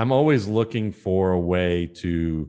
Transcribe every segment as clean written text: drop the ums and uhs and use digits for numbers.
I'm always looking for a way to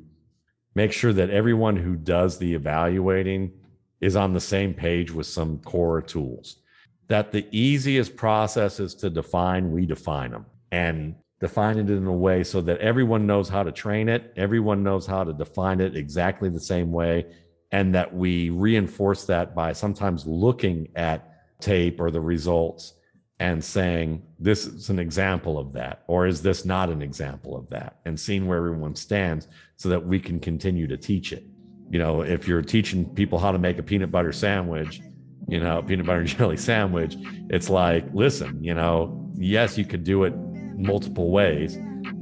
make sure that everyone who does the evaluating is on the same page with some core tools. That the easiest process is to define, we define them, and define it in a way so that everyone knows how to train it, everyone knows how to define it exactly the same way, and that we reinforce that by sometimes looking at tape or the results and saying, this is an example of that, or is this not an example of that, and seeing where everyone stands so that we can continue to teach it. You know, if you're teaching people how to make a peanut butter sandwich, you know, peanut butter and jelly sandwich, it's like, listen, you know, yes, you could do it multiple ways,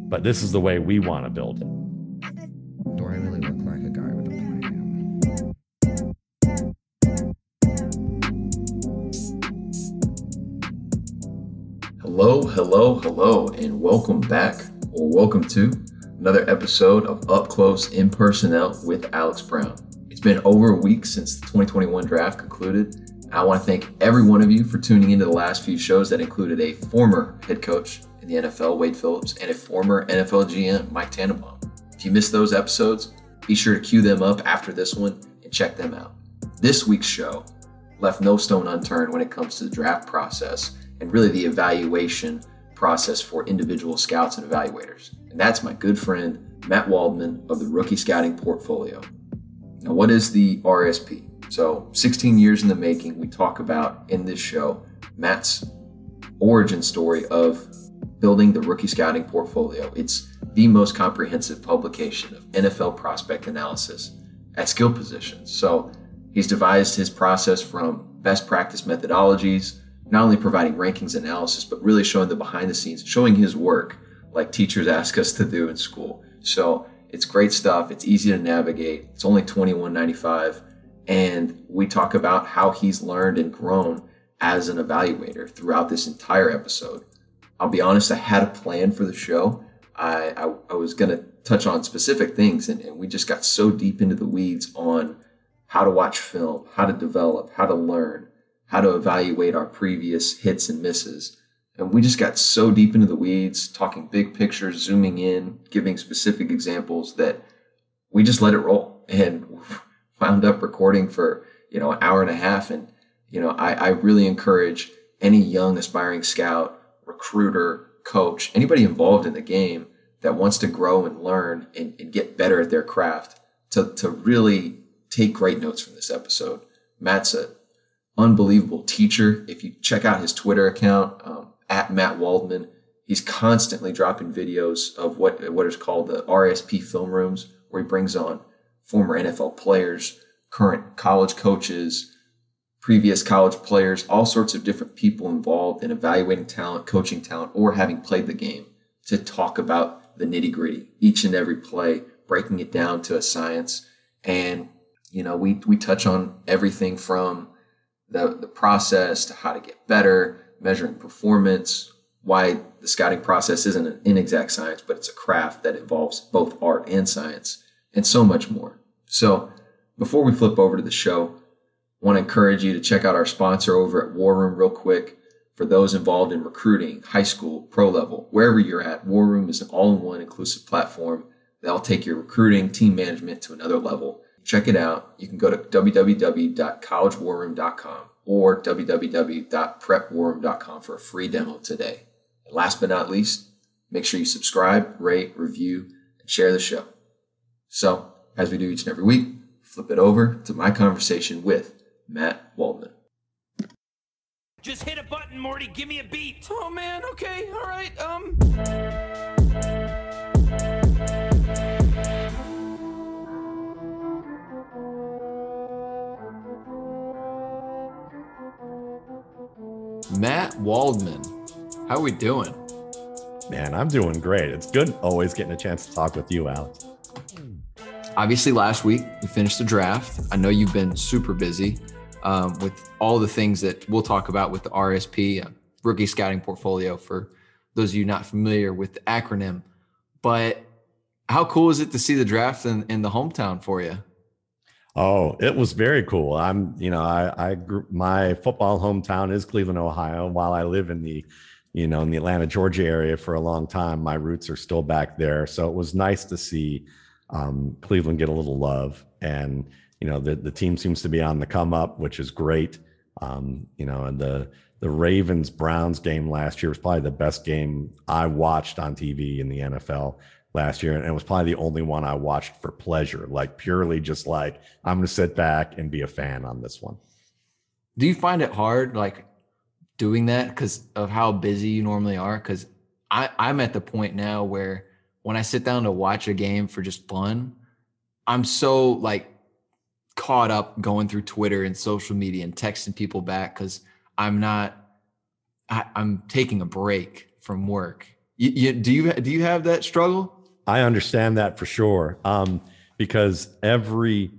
but this is the way we want to build it. Do I really look like a guy with a plan? Hello, hello, hello, and welcome back, or welcome to another episode of Up Close in Personnel with Alex Brown. It's been over a week since the 2021 draft concluded. I want to thank every one of you for tuning into the last few shows that included a former head coach in the NFL, Wade Phillips, and a former NFL GM, Mike Tannenbaum. If you missed those episodes, be sure to queue them up after this one and check them out. This week's show left no stone unturned when it comes to the draft process and really the evaluation process for individual scouts and evaluators. And that's my good friend, Matt Waldman of the Rookie Scouting Portfolio. Now, what is the RSP? So 16 years in the making, we talk about in this show, Matt's origin story of building the Rookie Scouting Portfolio. It's the most comprehensive publication of NFL prospect analysis at skill positions. So he's devised his process from best practice methodologies, not only providing rankings analysis, but really showing the behind the scenes, showing his work like teachers ask us to do in school. So it's great stuff. It's easy to navigate. It's only $21.95. And we talk about how he's learned and grown as an evaluator throughout this entire episode. I'll be honest, I had a plan for the show. I was going to touch on specific things, and we just got so deep into the weeds on how to watch film, how to develop, how to learn, how to evaluate our previous hits and misses. And we just got so deep into the weeds, talking big picture, zooming in, giving specific examples that we just let it roll. And wound up recording for, you know, an hour and a half. And, you know, I really encourage any young aspiring scout, recruiter, coach, anybody involved in the game that wants to grow and learn and get better at their craft to really take great notes from this episode. Matt's an unbelievable teacher. If you check out his Twitter account, at Matt Waldman, he's constantly dropping videos of what is called the RSP film rooms, where he brings on former NFL players, current college coaches, previous college players, all sorts of different people involved in evaluating talent, coaching talent, or having played the game to talk about the nitty-gritty, each and every play, breaking it down to a science. And, you know, we touch on everything from the process to how to get better, measuring performance, why the scouting process isn't an inexact science, but it's a craft that involves both art and science, and so much more. So before we flip over to the show, I want to encourage you to check out our sponsor over at War Room real quick. For those involved in recruiting, high school, pro level, wherever you're at, War Room is an all-in-one inclusive platform that'll take your recruiting, team management to another level. Check it out. You can go to www.collegewarroom.com or www.prepwarroom.com for a free demo today. And last but not least, make sure you subscribe, rate, review, and share the show. So, as we do each and every week, flip it over to my conversation with Matt Waldman. Just hit a button, Morty. Give me a beat. Oh, man. Okay. All right. Matt Waldman, how are we doing? Man, I'm doing great. It's good always getting a chance to talk with you, Alex. Obviously, last week we finished the draft. I know you've been super busy with all the things that we'll talk about with the RSP, Rookie Scouting Portfolio, for those of you not familiar with the acronym. But how cool is it to see the draft in the hometown for you? Oh, it was very cool. My football hometown is Cleveland, Ohio. While I live in the you know, in the Atlanta, Georgia area for a long time. My roots are still back there. So it was nice to see Cleveland get a little love. And, you know, the team seems to be on the come up, which is great. You know, and the Ravens-Browns game last year was probably the best game I watched on TV in the NFL last year. And it was probably the only one I watched for pleasure, like purely just like, I'm going to sit back and be a fan on this one. Do you find it hard, like, doing that because of how busy you normally are? Because I'm at the point now where when I sit down to watch a game for just fun, I'm so, like, caught up going through Twitter and social media and texting people back because I'm taking a break from work. Do you have that struggle? I understand that for sure, because every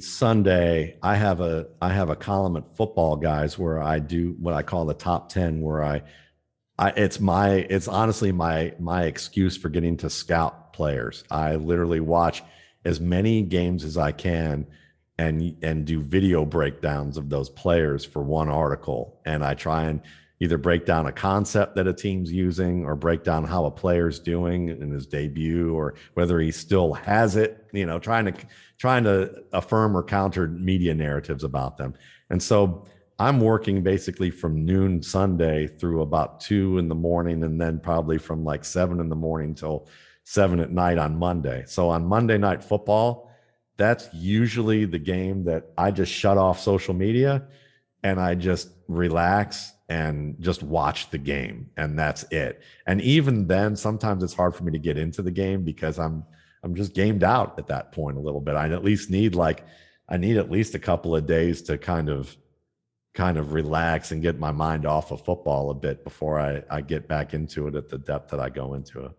Sunday I have a column at Football Guys where I do what I call the top 10, where it's honestly my excuse for getting to scout players. I literally watch as many games as I can and do video breakdowns of those players for one article. And I try and either break down a concept that a team's using or break down how a player's doing in his debut or whether he still has it, you know, trying to affirm or counter media narratives about them. And so I'm working basically from noon Sunday through about 2 a.m. and then probably from like 7 a.m. till 7 p.m. on Monday. So on Monday Night Football, that's usually the game that I just shut off social media and I just relax and just watch the game, and that's it. And even then, sometimes it's hard for me to get into the game because I'm just gamed out at that point a little bit. I at least need at least a couple of days to kind of relax and get my mind off of football a bit before I get back into it at the depth that I go into it.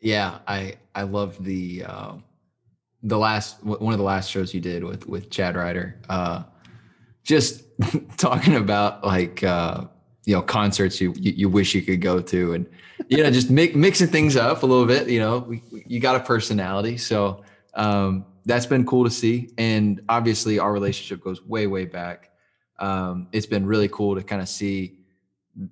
Yeah, I love the last shows you did with Chad Ryder. Just talking about like, you know, concerts you wish you could go to, and, you know, just mixing things up a little bit. You know, you got a personality. So that's been cool to see. And obviously our relationship goes way, way back. It's been really cool to kind of see.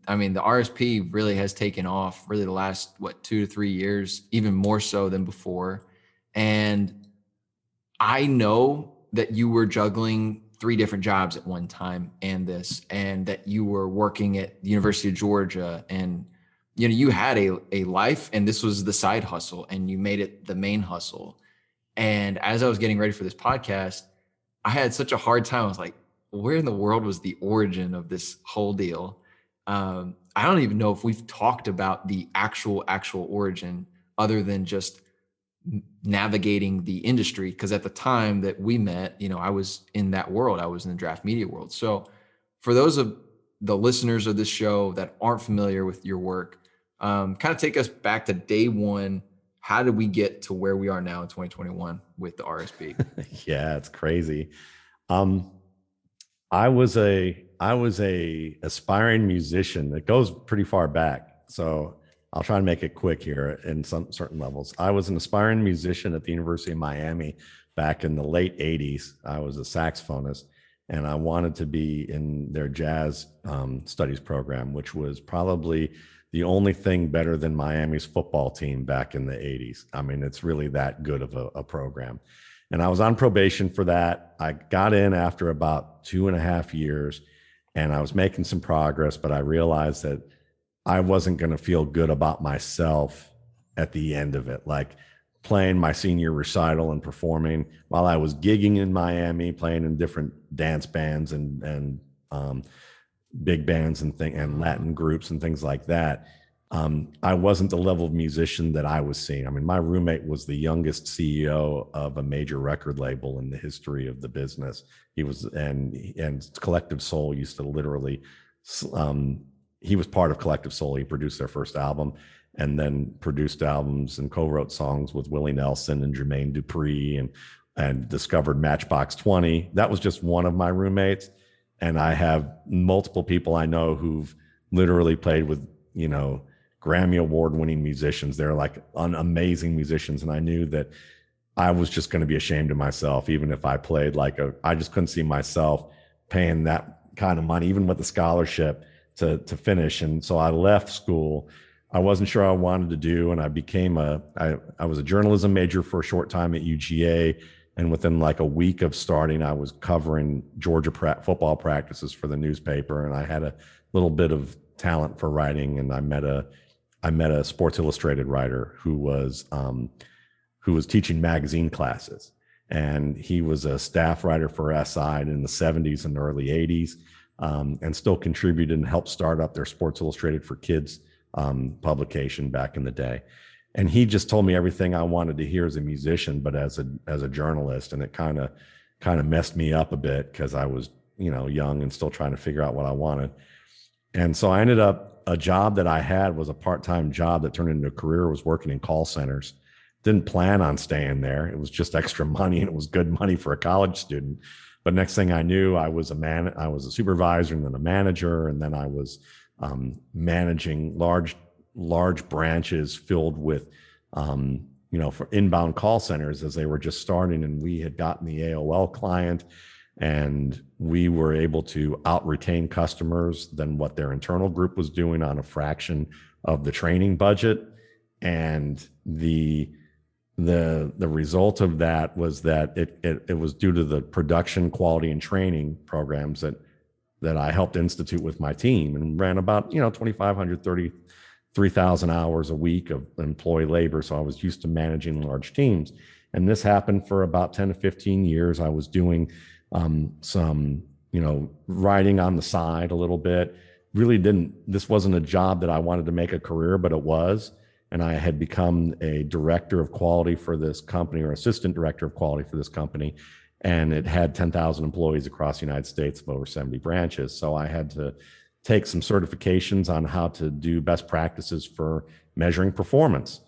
I mean, the RSP really has taken off really the last, 2 to 3 years, even more so than before. And I know that you were juggling 3 different jobs at one time and that you were working at the University of Georgia, and, you know, you had a life, and this was the side hustle and you made it the main hustle. And as I was getting ready for this podcast, I had such a hard time. I was like, where in the world was the origin of this whole deal? I don't even know if we've talked about the actual origin other than just navigating the industry, because at the time that we met, you know, I was in that world. I was in the draft media world. So for those of the listeners of this show that aren't familiar with your work, kind of take us back to day one. How did we get to where we are now in 2021 with the RSP? Yeah, it's crazy. I was a aspiring musician. It goes pretty far back, so I'll try and make it quick here in some certain levels. I was an aspiring musician at the University of Miami back in the late 80s. I was a saxophonist, and I wanted to be in their jazz studies program, which was probably the only thing better than Miami's football team back in the 80s. I mean, it's really that good of a program. And I was on probation for that. I got in after about 2.5 years, and I was making some progress, but I realized that I wasn't going to feel good about myself at the end of it. Like playing my senior recital and performing while I was gigging in Miami, playing in different dance bands and big bands and Latin groups and things like that. I wasn't the level of musician that I was seeing. I mean, my roommate was the youngest CEO of a major record label in the history of the business. He was, and Collective Soul used to literally, he was part of Collective Soul. He produced their first album and then produced albums and co-wrote songs with Willie Nelson and Jermaine Dupree and discovered Matchbox 20. That was just one of my roommates. And I have multiple people I know who've literally played with, you know, Grammy Award winning musicians. They're like amazing musicians. And I knew that I was just going to be ashamed of myself, even if I played I just couldn't see myself paying that kind of money, even with a scholarship, to finish. And so I left school. I wasn't sure I wanted to do, and I became I was a journalism major for a short time at UGA. And within like a week of starting, I was covering Georgia football practices for the newspaper. And I had a little bit of talent for writing. And I met a Sports Illustrated writer who was teaching magazine classes. And he was a staff writer for SI in the 70s and early 80s, and still contributed and helped start up their Sports Illustrated for Kids publication back in the day. And he just told me everything I wanted to hear as a musician, but as a journalist. And it kind of messed me up a bit because I was, young and still trying to figure out what I wanted. And so I ended up, a job that I had was a part-time job that turned into a career, was working in call centers. Didn't plan on staying there. It was just extra money, and it was good money for a college student. But next thing I knew, I was a supervisor, and then a manager. And then I was managing large branches filled with, for inbound call centers as they were just starting. And we had gotten the AOL client, and we were able to out retain customers than what their internal group was doing on a fraction of the training budget. And the result of that was that it was due to the production, quality, and training programs that I helped institute with my team, and ran about, 2,500, 3,000 hours a week of employee labor. So I was used to managing large teams. And this happened for about 10 to 15 years. I was doing some, writing on the side a little bit. Really this wasn't a job that I wanted to make a career, but it was. And I had become a director of quality for this company, or assistant director of quality for this company. And it had 10,000 employees across the United States of over 70 branches. So I had to take some certifications on how to do best practices for measuring performance.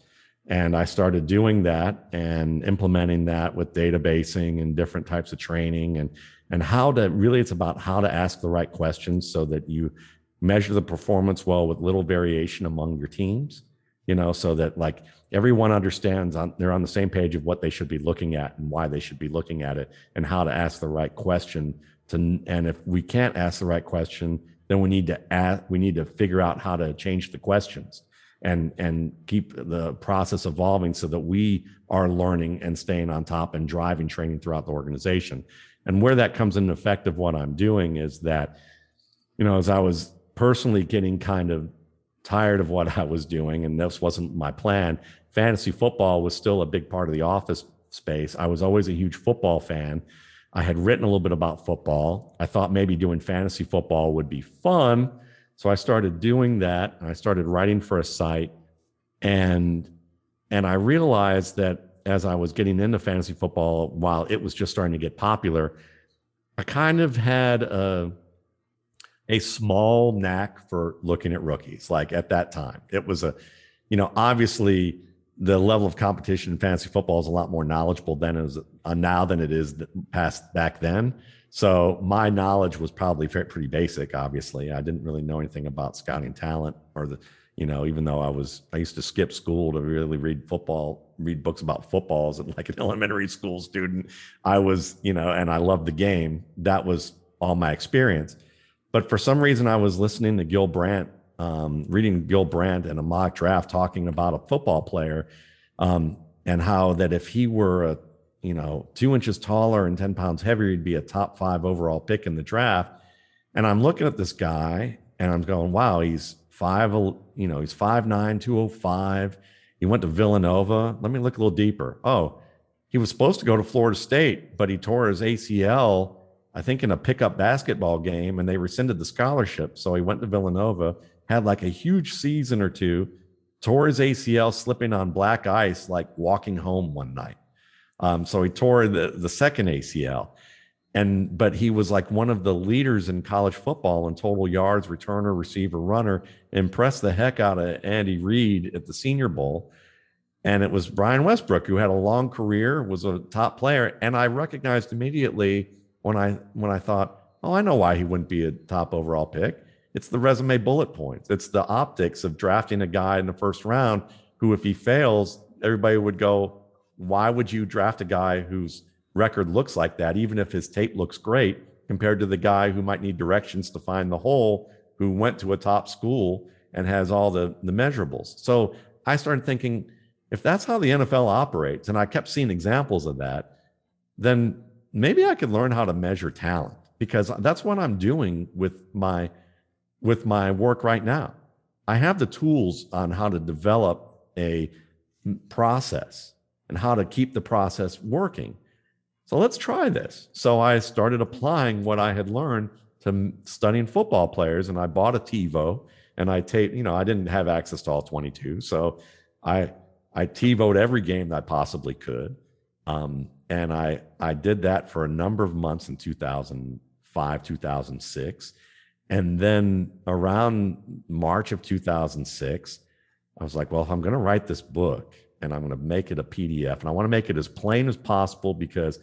And I started doing that and implementing that with databasing and different types of training, and it's about how to ask the right questions so that you measure the performance well with little variation among your teams, so that like everyone understands they're on the same page of what they should be looking at and why they should be looking at it, and how to ask the right question and if we can't ask the right question, then we need to figure out how to change the questions and keep the process evolving so that we are learning and staying on top and driving training throughout the organization. And where that comes into effect of what I'm doing is that, as I was personally getting kind of tired of what I was doing, and this wasn't my plan, fantasy football was still a big part of the office space. I was always a huge football fan. I had written a little bit about football. I thought maybe doing fantasy football would be fun. So I started doing that, and I started writing for a site. And I realized that as I was getting into fantasy football, while it was just starting to get popular, I kind of had a small knack for looking at rookies. Like at that time, it was obviously the level of competition in fantasy football is a lot more knowledgeable than it is now than it is past back then. So my knowledge was probably pretty basic. Obviously, I didn't really know anything about scouting talent or even though I used to skip school to really read books about football as like an elementary school student. I was, and I loved the game. That was all my experience. But for some reason, I was listening to Gil Brandt, reading Gil Brandt in a mock draft talking about a football player, and how that if he were 2 inches taller and 10 pounds heavier, he'd be a top 5 overall pick in the draft. And I'm looking at this guy and I'm going, wow, he's 5'9", 205. He went to Villanova. Let me look a little deeper. Oh, he was supposed to go to Florida State, but he tore his ACL, I think, in a pickup basketball game, and they rescinded the scholarship. So he went to Villanova, had like a huge season or two, tore his ACL slipping on black ice, like walking home one night. So he tore the second ACL, but he was like one of the leaders in college football in total yards, returner, receiver, runner, impressed the heck out of Andy Reid at the Senior Bowl. And it was Brian Westbrook, who had a long career, was a top player. And I recognized immediately when I thought, oh, I know why he wouldn't be a top overall pick. It's the resume bullet points. It's the optics of drafting a guy in the first round who, if he fails, everybody would go, why would you draft a guy whose record looks like that, even if his tape looks great, compared to the guy who might need directions to find the hole, who went to a top school and has all the measurables. So I started thinking, if that's how the NFL operates, and I kept seeing examples of that, then maybe I could learn how to measure talent, because that's what I'm doing with my work right now. I have the tools on how to develop a process and how to keep the process working. So let's try this. So I started applying what I had learned to studying football players, and I bought a TiVo, and I taped, I didn't have access to all 22. So I TiVo'd every game that I possibly could. And I did that for a number of months in 2005, 2006. And then around March of 2006, I was like, well, if I'm going to write this book and I'm going to make it a PDF, and I want to make it as plain as possible, because,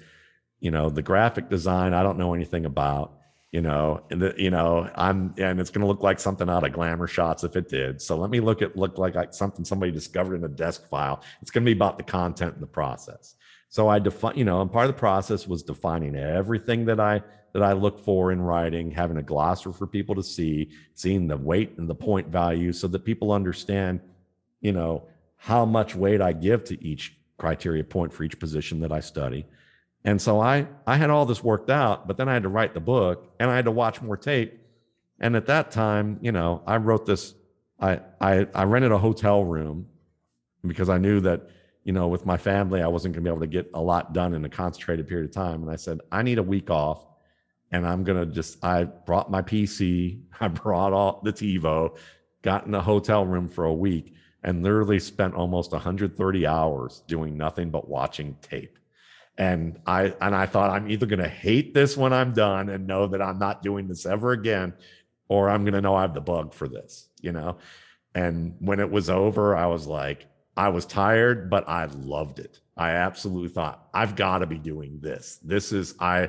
the graphic design, I don't know anything about, and it's going to look like something out of Glamour Shots if it did. So let me look like something somebody discovered in a desk file. It's going to be about the content and the process. So I and part of the process was defining everything that I look for in writing, having a glossary for people to see, seeing the weight and the point value, so that people understand, how much weight I give to each criteria point for each position that I study. And so I had all this worked out, but then I had to write the book, and I had to watch more tape. And at that time, I wrote this, I rented a hotel room, because I knew that, with my family, I wasn't going to be able to get a lot done in a concentrated period of time. And I said, I need a week off. And I'm going to I brought my PC, I brought all the TiVo, got in a hotel room for a week, and literally spent almost 130 hours doing nothing but watching tape. And I thought, I'm either going to hate this when I'm done and know that I'm not doing this ever again, or I'm going to know I have the bug for this, And when it was over, I was like, I was tired, but I loved it. I absolutely thought, I've got to be doing this. I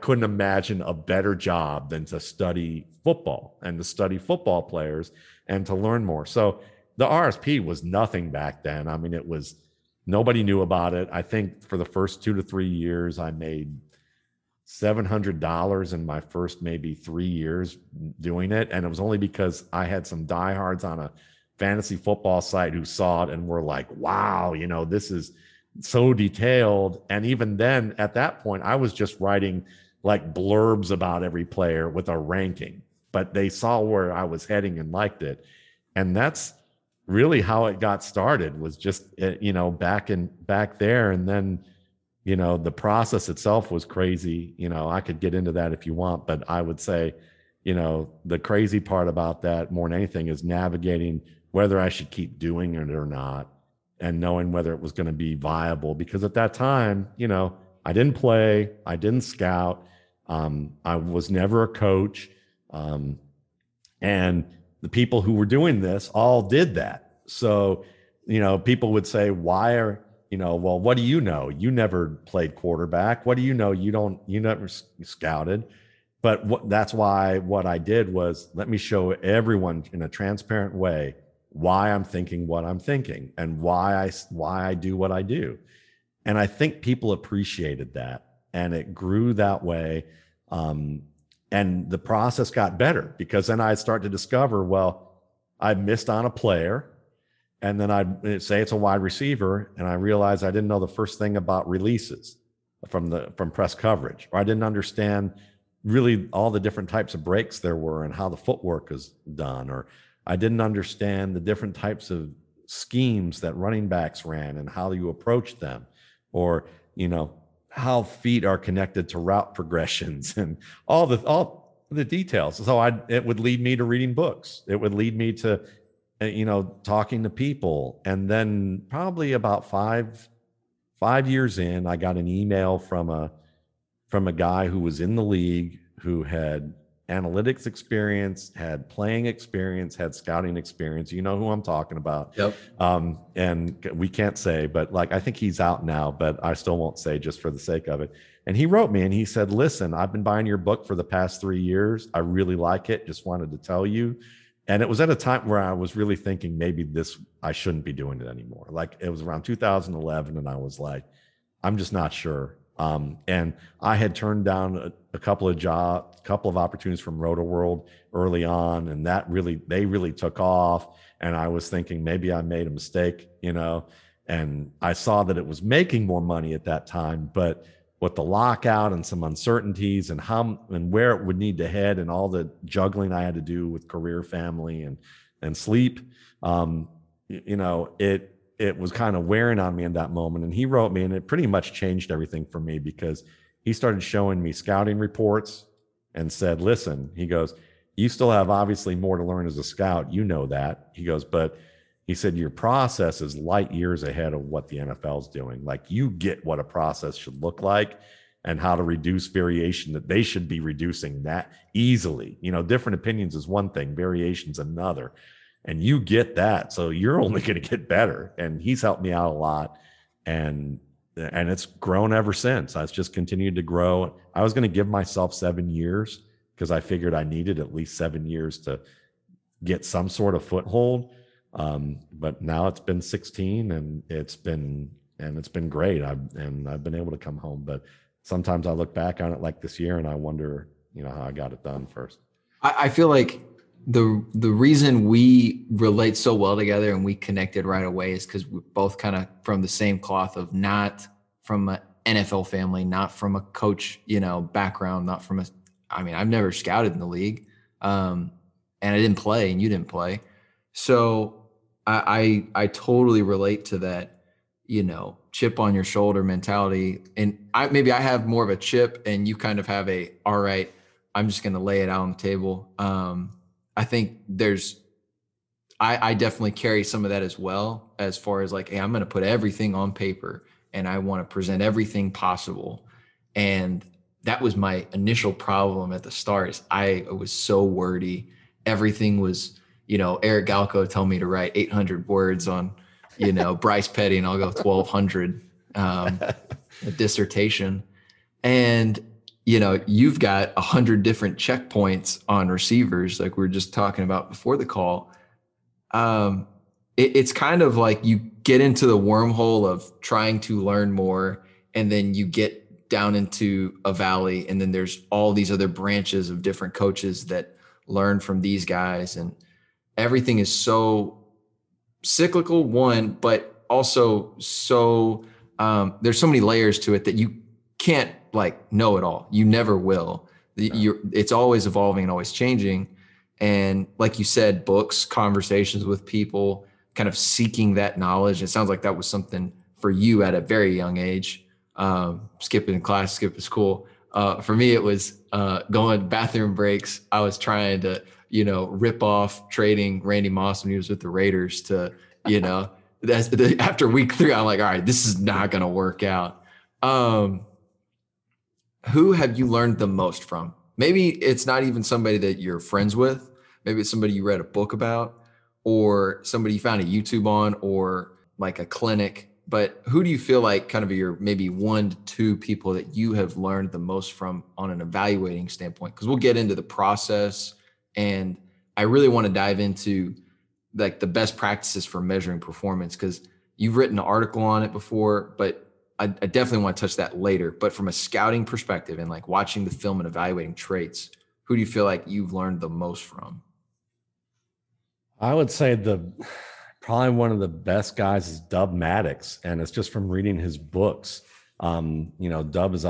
couldn't imagine a better job than to study football and to study football players and to learn more. So the RSP was nothing back then. I mean, it was, nobody knew about it. I think for the first 2 to 3 years, I made $700 in my first maybe 3 years doing it. And it was only because I had some diehards on a fantasy football site who saw it and were like, wow, this is so detailed. And even then, at that point, I was just writing like blurbs about every player with a ranking, but they saw where I was heading and liked it. And that's really how it got started, was just, back there. And then, the process itself was crazy. I could get into that if you want, but I would say, the crazy part about that more than anything is navigating whether I should keep doing it or not, and knowing whether it was going to be viable. Because at that time, I didn't play, I didn't scout. I was never a coach. And the people who were doing this all did that. So, people would say, well, what do you know? You never played quarterback. What do you know? You never scouted. But that's why what I did was, let me show everyone in a transparent way why I'm thinking what I'm thinking, and why I do what I do. And I think people appreciated that, and it grew that way. And the process got better, because then I'd start to discover, well, I missed on a player, and then I'd say it's a wide receiver, and I realized I didn't know the first thing about releases from press coverage, or I didn't understand really all the different types of breaks there were and how the footwork is done, or I didn't understand the different types of schemes that running backs ran and how you approach them, or, how feet are connected to route progressions and all the details. So it would lead me to reading books. It would lead me to, talking to people. And then probably about five years in, I got an email from a guy who was in the league, who had analytics experience, had playing experience, had scouting experience. You know who I'm talking about. Yep. And we can't say, but I think he's out now, but I still won't say just for the sake of it. And he wrote me and he said, listen, I've been buying your book for the past 3 years. I really like it. Just wanted to tell you. And it was at a time where I was really thinking, maybe I shouldn't be doing it anymore. It was around 2011. And I was like, I'm just not sure. And I had turned down a couple of opportunities from Rotoworld early on, and they really took off. And I was thinking maybe I made a mistake, and I saw that it was making more money at that time, but with the lockout and some uncertainties and how and where it would need to head and all the juggling I had to do with career, family, and sleep, it was kind of wearing on me in that moment. And he wrote me, and it pretty much changed everything for me, because he started showing me scouting reports and said, listen, he goes, you still have obviously more to learn as a scout. You know that. He goes, but he said, your process is light years ahead of what the NFL is doing. Like, you get what a process should look like and how to reduce variation, that they should be reducing that easily. Different opinions is one thing, variation's another. And you get that. So you're only going to get better. And he's helped me out a lot. And it's grown ever since. I've just continued to grow. I was going to give myself 7 years because I figured I needed at least 7 years to get some sort of foothold. But now it's been 16 and it's been great. I've been able to come home, but sometimes I look back on it like this year and I wonder, how I got it done first. I feel like the reason we relate so well together and we connected right away is because we're both kind of from the same cloth of not from an NFL family, not from a coach, background, not from I've never scouted in the league. And I didn't play and you didn't play. So I totally relate to that, chip on your shoulder mentality. And maybe I have more of a chip and you kind of have a, all right, I'm just going to lay it out on the table. I think I definitely carry some of that as well, as far as like, hey, I'm going to put everything on paper and I want to present everything possible. And that was my initial problem at the start, is I was so wordy. Everything was, Eric Galco told me to write 800 words on, Bryce Petty, and I'll go 1200, a dissertation. And you've got 100 different checkpoints on receivers, like we were just talking about before the call. It's kind of like you get into the wormhole of trying to learn more, and then you get down into a valley, and then there's all these other branches of different coaches that learn from these guys, and everything is so cyclical, one, but also so there's so many layers to it that you can't know it all. You never will. No. It's always evolving and always changing. And like you said, books, conversations with people, kind of seeking that knowledge. It sounds like that was something for you at a very young age, skipping class, skipping school. For me, it was going bathroom breaks. I was trying to, rip off trading Randy Moss when he was with the Raiders to, after week 3, I'm like, all right, this is not going to work out. Who have you learned the most from? Maybe it's not even somebody that you're friends with. Maybe it's somebody you read a book about, or somebody you found a YouTube on, or like a clinic. But who do you feel like kind of your maybe 1 to 2 people that you have learned the most from on an evaluating standpoint? Because we'll get into the process, and I really want to dive into like the best practices for measuring performance, because you've written an article on it before, but I definitely want to touch that later. But from a scouting perspective and like watching the film and evaluating traits, who do you feel like you've learned the most from? I would say probably one of the best guys is Dub Maddox. And it's just from reading his books. Dub is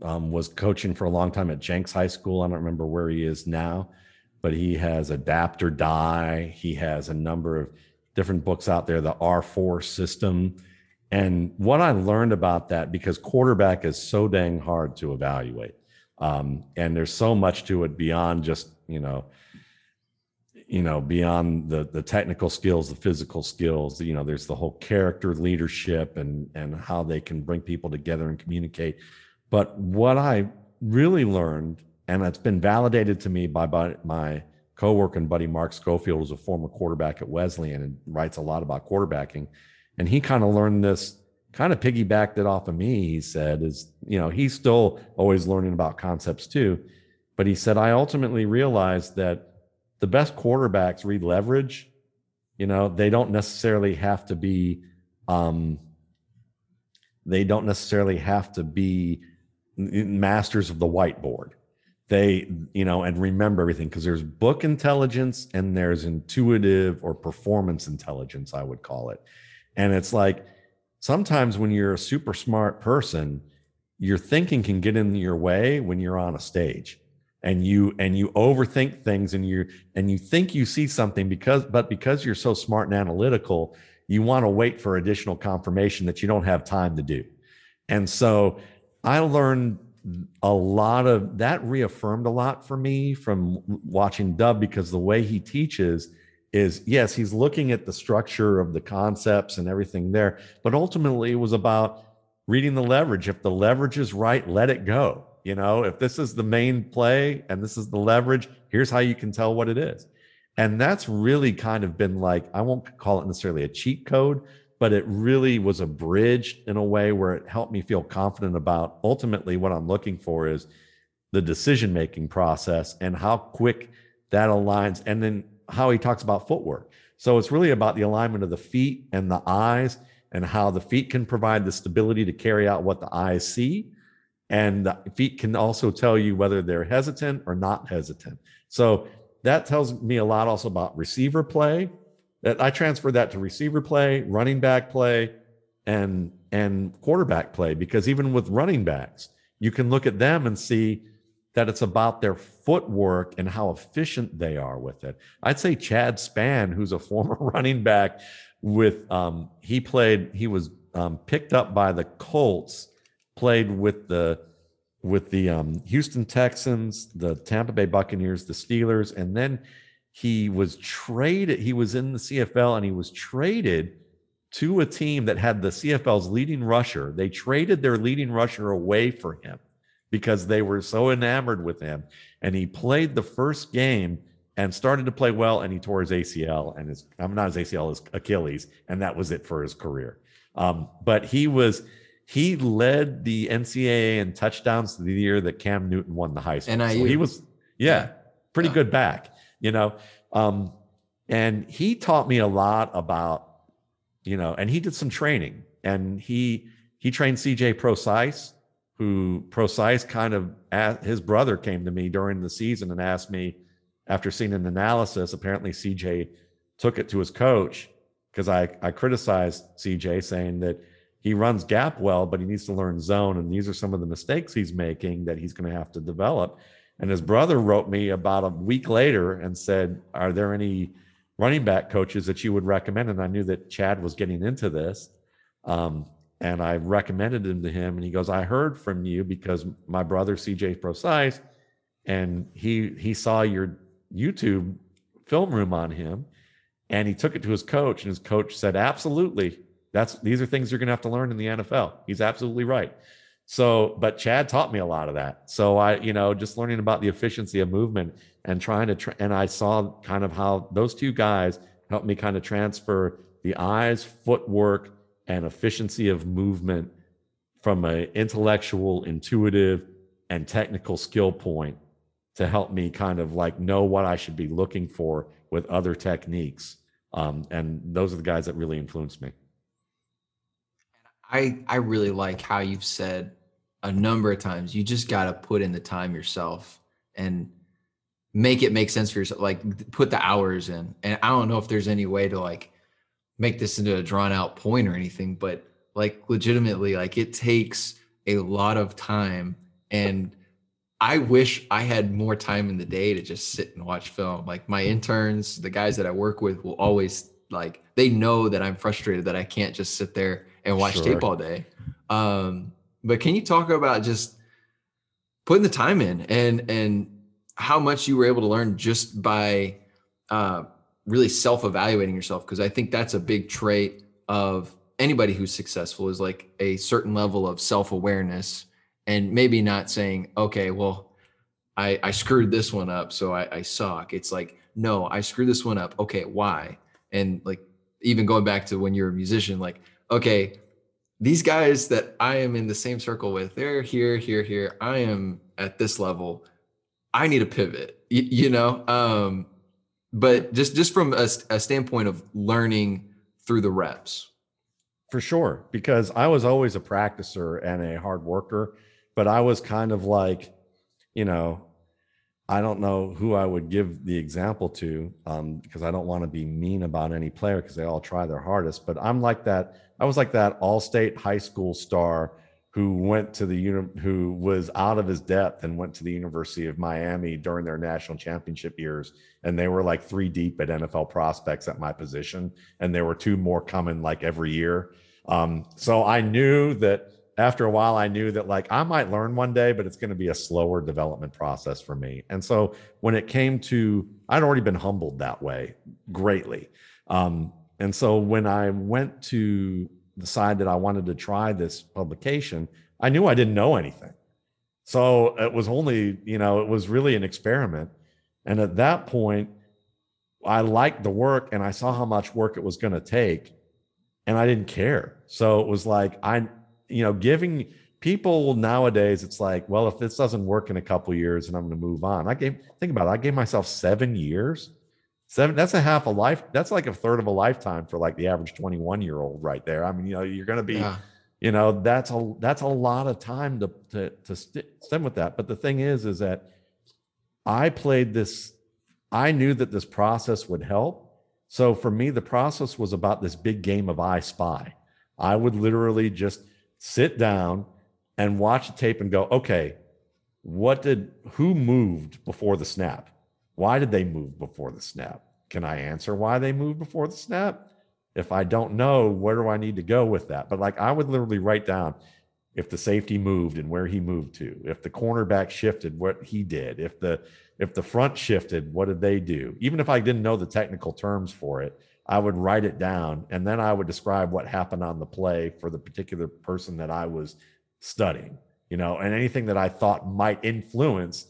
was coaching for a long time at Jenks High School. I don't remember where he is now, but he has Adapt or Die. He has a number of different books out there, the R4 system. And what I learned about that, because quarterback is so dang hard to evaluate. And there's so much to it beyond just, beyond the technical skills, the physical skills, there's the whole character, leadership, and how they can bring people together and communicate. But what I really learned, and it's been validated to me by my coworker and buddy, Mark Schofield, who's a former quarterback at Wesleyan and writes a lot about quarterbacking. And he kind of learned this, kind of piggybacked it off of me, he said, is, he's still always learning about concepts too. But he said, I ultimately realized that the best quarterbacks read leverage. They don't necessarily have to be They don't necessarily have to be masters of the whiteboard. They, you know, and remember everything, because there's book intelligence and there's intuitive or performance intelligence, I would call it. And it's like, sometimes when you're a super smart person, your thinking can get in your way when you're on a stage, and you overthink things, and you think you see something because you're so smart and analytical, you want to wait for additional confirmation that you don't have time to do. And so I learned a lot of that, reaffirmed a lot for me from watching Dub, because the way he teaches is, yes, he's looking at the structure of the concepts and everything there, but ultimately it was about reading the leverage. If the leverage is right, let it go. You know, if this is the main play and this is the leverage, here's how you can tell what it is. And that's really kind of been like, I won't call it necessarily a cheat code, but it really was a bridge in a way where it helped me feel confident about ultimately what I'm looking for is the decision-making process and how quick that aligns. And then how he talks about footwork. So it's really about the alignment of the feet and the eyes, and how the feet can provide the stability to carry out what the eyes see. And the feet can also tell you whether they're hesitant or not hesitant. So that tells me a lot also about receiver play. That I transferred that to receiver play, running back play, and quarterback play, because even with running backs, you can look at them and see that it's about their footwork and how efficient they are with it. I'd say Chad Spann, who's a former running back with, he was picked up by the Colts, played with the Houston Texans, the Tampa Bay Buccaneers, the Steelers, and then he was traded. He was in the CFL and he was traded to a team that had the CFL's leading rusher. They traded their leading rusher away for him, because they were so enamored with him. And he played the first game and started to play well, and he tore his ACL and his Achilles. And that was it for his career. But he led the NCAA in touchdowns the year that Cam Newton won the high school. NIU. So he was, pretty good back, you know? And he taught me a lot about, you know, and he did some training, and he trained CJ Procise, who Procise kind of asked, his brother came to me during the season and asked me, after seeing an analysis, apparently CJ took it to his coach, because I criticized CJ saying that he runs gap well, but he needs to learn zone, and these are some of the mistakes he's making that he's going to have to develop. And his brother wrote me about a week later and said, are there any running back coaches that you would recommend? And I knew that Chad was getting into this. And I recommended him to him, and he goes, I heard from you because my brother, CJ Procise, and he saw your YouTube film room on him, and he took it to his coach, and his coach said, absolutely. These are things you're going to have to learn in the NFL. He's absolutely right. So, but Chad taught me a lot of that. So I, you know, just learning about the efficiency of movement and and I saw kind of how those two guys helped me kind of transfer the eyes, footwork, and efficiency of movement from an intellectual, intuitive, and technical skill point to help me kind of like know what I should be looking for with other techniques. And those are the guys that really influenced me. I really like how you've said a number of times, you just got to put in the time yourself and make it make sense for yourself, like put the hours in. And I don't know if there's any way to like make this into a drawn out point or anything, but like legitimately, like it takes a lot of time, and I wish I had more time in the day to just sit and watch film. Like my interns, the guys that I work with will always like, they know that I'm frustrated that I can't just sit there and watch tape all day. But can you talk about just putting the time in and how much you were able to learn just by, really self-evaluating yourself? Because I think that's a big trait of anybody who's successful, is like a certain level of self-awareness, and maybe not saying, okay, well, I screwed this one up, so I suck. It's like, no, I screwed this one up. Okay, why? And like, even going back to when you're a musician, like, okay, these guys that I am in the same circle with, they're here. I am at this level. I need a pivot, you know? But just from a standpoint of learning through the reps. for sure, because I was always a practicer and a hard worker, but I was kind of like, you know, I don't know who I would give the example to, because I don't want to be mean about any player because they all try their hardest. But I'm like that. I was like that all-state high school star who went to the who was out of his depth and went to the University of Miami during their national championship years, and they were like 3 deep at NFL prospects at my position, and there were 2 more coming like every year. So I knew that after a while, I knew that like I might learn one day, but it's going to be a slower development process for me. And so when it came to, I'd already been humbled that way greatly, and so when I went to decide that I wanted to try this publication, I knew I didn't know anything. So it was only, you know, it was really an experiment. And at that point, I liked the work and I saw how much work it was going to take, and I didn't care. So it was like, you know, giving people nowadays, it's like, well, if this doesn't work in a couple of years and I'm going to move on, think about it. I gave myself 7 years. 7, that's a half a life. That's like a third of a lifetime for like the average 21-year-old right there. I mean, you know, you're going to be, you know, that's a lot of time to stem with that. But the thing is that I played this, I knew that this process would help. So for me, the process was about this big game of I Spy. I would literally just sit down and watch the tape and go, okay, who moved before the snap? Why did they move before the snap? Can I answer why they moved before the snap? If I don't know, where do I need to go with that? But like I would literally write down if the safety moved and where he moved to, if the cornerback shifted, what he did, if the front shifted, what did they do? Even if I didn't know the technical terms for it, I would write it down, and then I would describe what happened on the play for the particular person that I was studying, you know, and anything that I thought might influence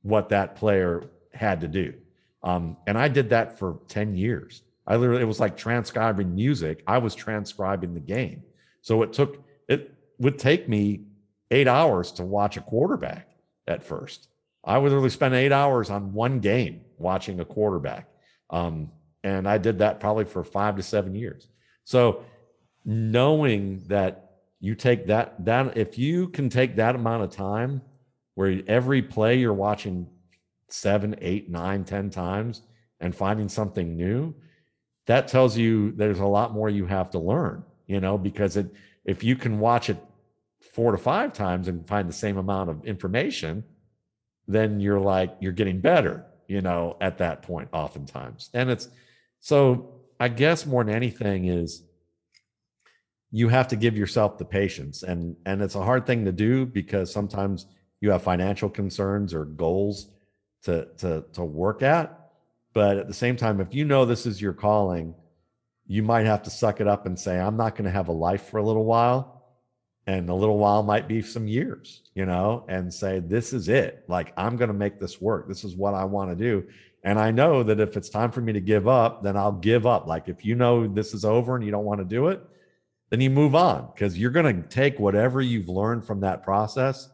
what that player had to do. And I did that for 10 years. I literally, it was like transcribing music. I was transcribing the game. So it would take me 8 hours to watch a quarterback at first. I would literally spend 8 hours on one game watching a quarterback. And I did that probably for 5 to 7 years. So knowing that you take that if you can take that amount of time where every play you're watching 7, 8, 9, 10 times and finding something new, that tells you there's a lot more you have to learn, you know, because if you can watch it 4 to 5 times and find the same amount of information, then you're like, you're getting better, you know, at that point oftentimes. And it's, so I guess more than anything is you have to give yourself the patience, and it's a hard thing to do because sometimes you have financial concerns or goals to work at. But at the same time, if you know this is your calling, you might have to suck it up and say, I'm not going to have a life for a little while, and a little while might be some years, you know, and say, this is it. Like, I'm going to make this work. This is what I want to do. And I know that if it's time for me to give up, then I'll give up. Like, if you know this is over and you don't want to do it, then you move on, because you're going to take whatever you've learned from that process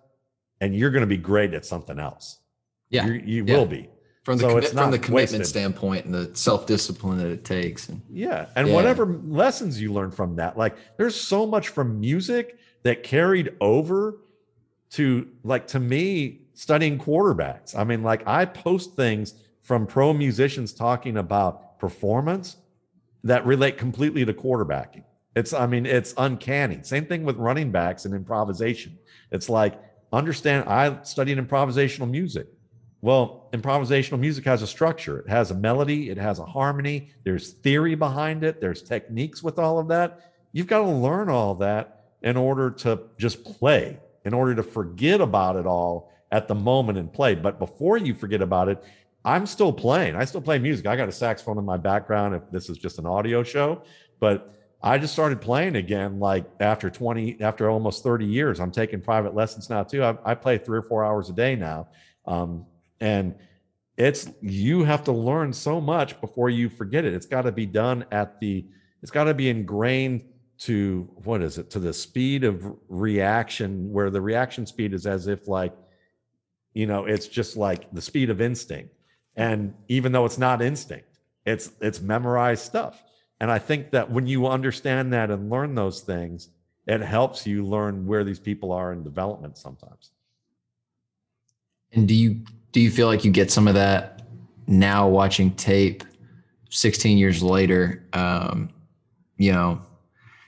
and you're going to be great at something else. Yeah, you will be from the commitment standpoint and the self-discipline that it takes. And whatever lessons you learn from that, like there's so much from music that carried over to, like, to me, studying quarterbacks. I mean, like, I post things from pro musicians talking about performance that relate completely to quarterbacking. It's uncanny. Same thing with running backs and improvisation. It's like, understand, I studied improvisational music. Well, improvisational music has a structure. It has a melody. It has a harmony. There's theory behind it. There's techniques with all of that. You've got to learn all that in order to just play, in order to forget about it all at the moment and play. But before you forget about it, I'm still playing. I still play music. I got a saxophone in my background if this is just an audio show. But I just started playing again, like after almost 30 years. I'm taking private lessons now too. I play 3 or 4 hours a day now. And you have to learn so much before you forget it. It's got to be done it's got to be ingrained to, what is it? To the speed of reaction, where the reaction speed is as if, like, you know, it's just like the speed of instinct. And even though it's not instinct, it's memorized stuff. And I think that when you understand that and learn those things, it helps you learn where these people are in development sometimes. And do you feel like you get some of that now watching tape 16 years later, you know,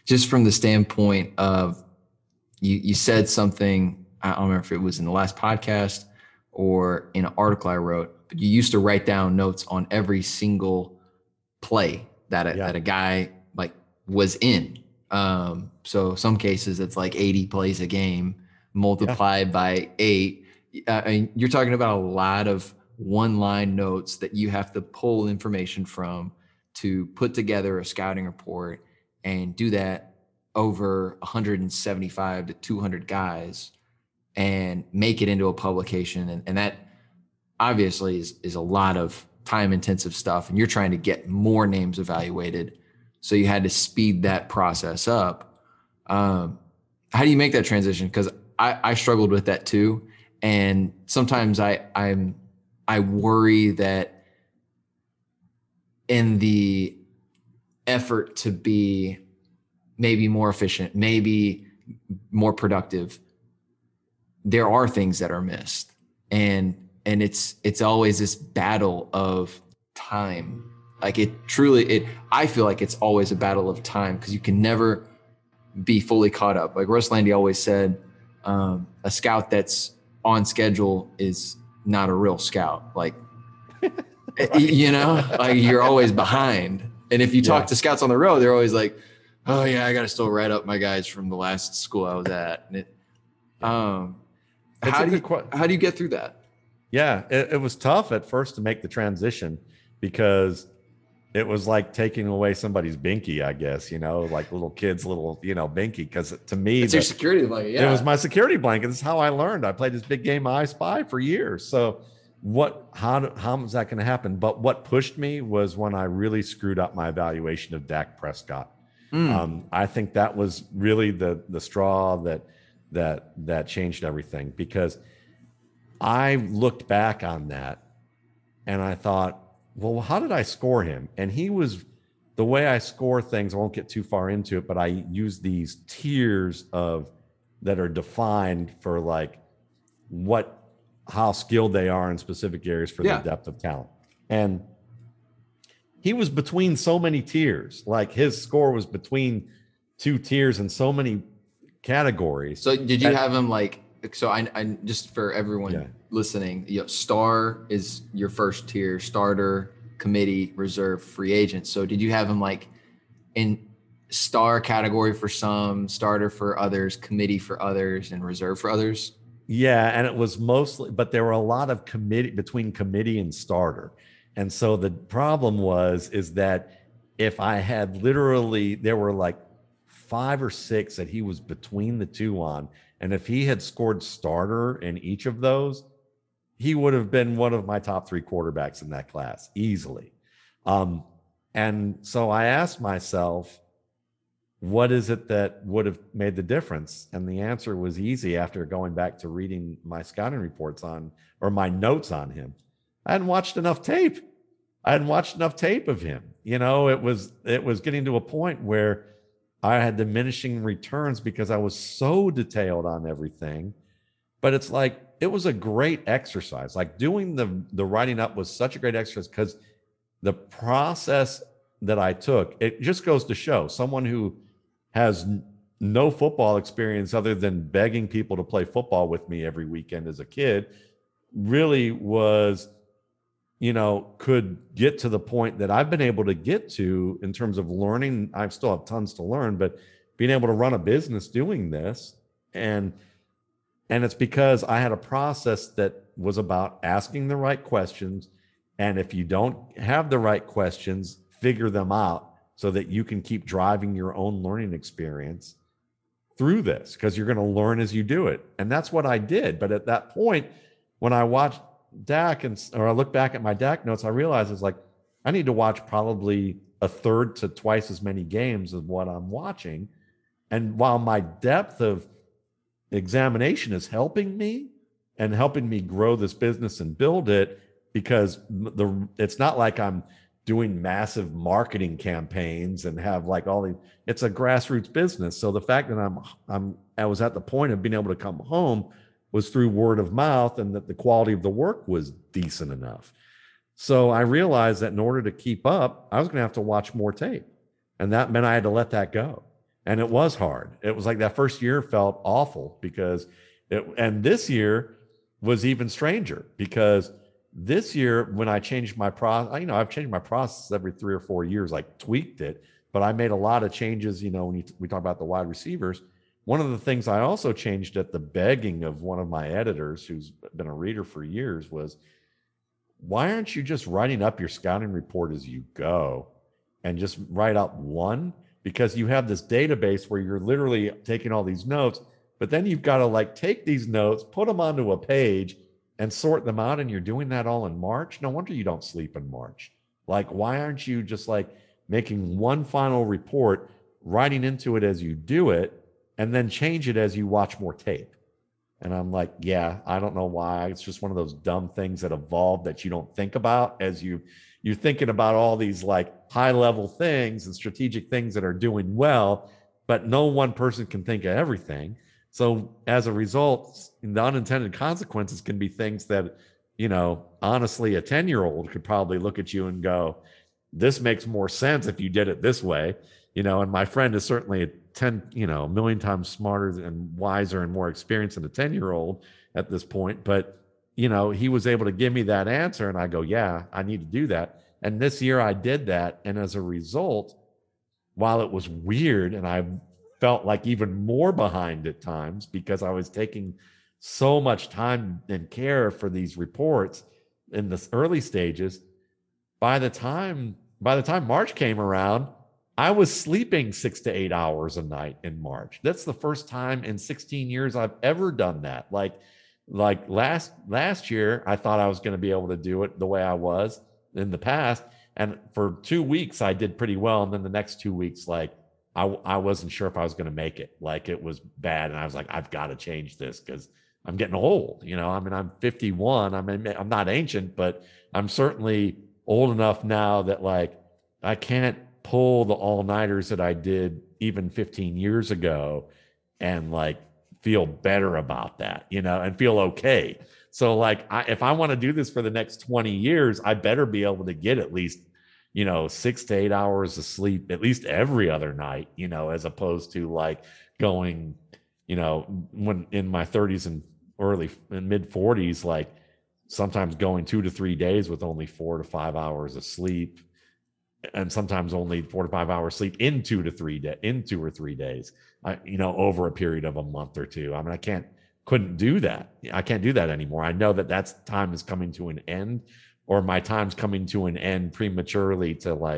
just from the standpoint of you said something, I don't remember if it was in the last podcast or in an article I wrote, but you used to write down notes on every single play that a guy like was in. So some cases it's like 80 plays a game multiplied by 8. I mean, you're talking about a lot of one line notes that you have to pull information from to put together a scouting report, and do that over 175 to 200 guys and make it into a publication. And that obviously is a lot of time intensive stuff, and you're trying to get more names evaluated. So you had to speed that process up. How do you make that transition? Cause I struggled with that too. And sometimes I worry that in the effort to be maybe more efficient, maybe more productive, there are things that are missed. And it's always this battle of time. Like I feel like it's always a battle of time, because you can never be fully caught up. Like Russ Landy always said, a scout that's on schedule is not a real scout. Like, right. You know, like you're always behind. And if you talk to scouts on the road, they're always like, oh yeah, I got to still write up my guys from the last school I was at. And how do you get through that? Yeah. It was tough at first to make the transition, because it was like taking away somebody's binky, I guess, you know, like little kids, binky. Cause to me, it's your security blanket. Yeah. It was my security blanket. It's how I learned. I played this big game, I Spy, for years. So how is that going to happen? But what pushed me was when I really screwed up my evaluation of Dak Prescott. I think that was really the straw that changed everything, because I looked back on that and I thought, well, how did I score him? And he was, the way I score things, I won't get too far into it, but I use these tiers that are defined for like how skilled they are in specific areas for their depth of talent. And he was between so many tiers, like his score was between two tiers and so many categories. So did you have him like, so I just for everyone listening, you know, star is your first tier, starter, committee, reserve, free agent. So did you have him like in star category for some, starter for others, committee for others, and reserve for others? Yeah. And it was mostly, but there were a lot of committee and starter. And so the problem is that if I had literally, there were like 5 or 6 that he was between the two on. And if he had scored starter in each of those, he would have been one of my top 3 quarterbacks in that class easily. And so I asked myself, what is it that would have made the difference? And the answer was easy after going back to reading my scouting reports or my notes on him. I hadn't watched enough tape. I hadn't watched enough tape of him. You know, it was getting to a point where I had diminishing returns because I was so detailed on everything. But it's like, it was a great exercise. Like doing the writing up was such a great exercise, because the process that I took, it just goes to show someone who has no football experience other than begging people to play football with me every weekend as a kid really was, you know, could get to the point that I've been able to get to in terms of learning. I still have tons to learn, but being able to run a business doing this. And it's because I had a process that was about asking the right questions. And if you don't have the right questions, figure them out so that you can keep driving your own learning experience through this, because you're going to learn as you do it. And that's what I did. But at that point, when I watched Dak or I look back at my Dak notes, I realize it's like, I need to watch probably a third to twice as many games as what I'm watching. And while my depth of examination is helping me grow this business and build it, because it's not like I'm doing massive marketing campaigns and have like all these, it's a grassroots business. So the fact that I was at the point of being able to come home was through word of mouth, and that the quality of the work was decent enough. So I realized that in order to keep up, I was going to have to watch more tape. And that meant I had to let that go. And it was hard. It was like that first year felt awful because it, and this year was even stranger because this year when I changed my process, you know, I've changed my process every 3 or 4 years, like tweaked it, but I made a lot of changes. You know, when we talk about the wide receivers, one of the things I also changed at the begging of one of my editors who's been a reader for years was, why aren't you just writing up your scouting report as you go and just write up one? Because you have this database where you're literally taking all these notes, but then you've got to like take these notes, put them onto a page and sort them out. And you're doing that all in March. No wonder you don't sleep in March. Like, why aren't you just like making one final report, writing into it as you do it, and then change it as you watch more tape? And I'm like, yeah, I don't know why. It's just one of those dumb things that evolved that you don't think about as you're thinking about all these like high level things and strategic things that are doing well, but no one person can think of everything. So as a result, the unintended consequences can be things that, you know, honestly, a 10-year-old could probably look at you and go, this makes more sense if you did it this way. You know, and my friend is certainly a 10, you know, a million times smarter and wiser and more experienced than a 10-year-old at this point. But, you know, he was able to give me that answer. And I go, yeah, I need to do that. And this year I did that. And as a result, while it was weird and I felt like even more behind at times because I was taking so much time and care for these reports in the early stages, by the time March came around, I was sleeping 6 to 8 hours a night in March. That's the first time in 16 years I've ever done that. Like last year, I thought I was going to be able to do it the way I was in the past. And for 2 weeks, I did pretty well. And then the next 2 weeks, like I wasn't sure if I was going to make it. Like it was bad. And I was like, I've got to change this because I'm getting old. You know, I mean, I'm 51. I mean, I'm not ancient, but I'm certainly old enough now that like I can't pull the all-nighters that I did even 15 years ago and like feel better about that, you know, and feel okay. So like, if I want to do this for the next 20 years, I better be able to get at least, you know, 6 to 8 hours of sleep, at least every other night, you know, as opposed to like going, you know, when in my 30s and early and mid 40s, like sometimes going 2 to 3 days with only 4 to 5 hours of sleep. And sometimes only 4 to 5 hours sleep in 2 or 3 days, you know, over a period of a month or two. I mean, couldn't do that. I can't do that anymore. I know that's time is coming to an end, or my time's coming to an end prematurely to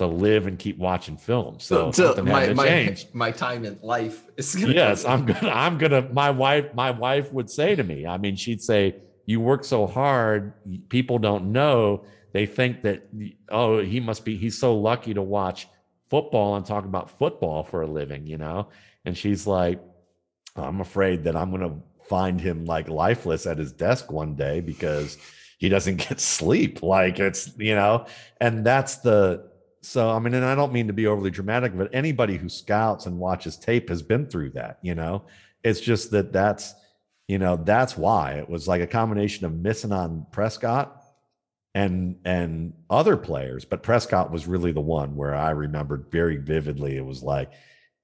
live and keep watching film. So my time in life is going to my wife would say to me, I mean, she'd say, you work so hard, people don't know. They think that, oh, he's so lucky to watch football and talk about football for a living, you know? And she's like, I'm afraid that I'm going to find him like lifeless at his desk one day because he doesn't get sleep. Like it's, you know, and so, I mean, and I don't mean to be overly dramatic, but anybody who scouts and watches tape has been through that, you know? It's just that's, you know, that's why it was like a combination of missing on Prescott and other players, but Prescott was really the one where I remembered very vividly. It was like,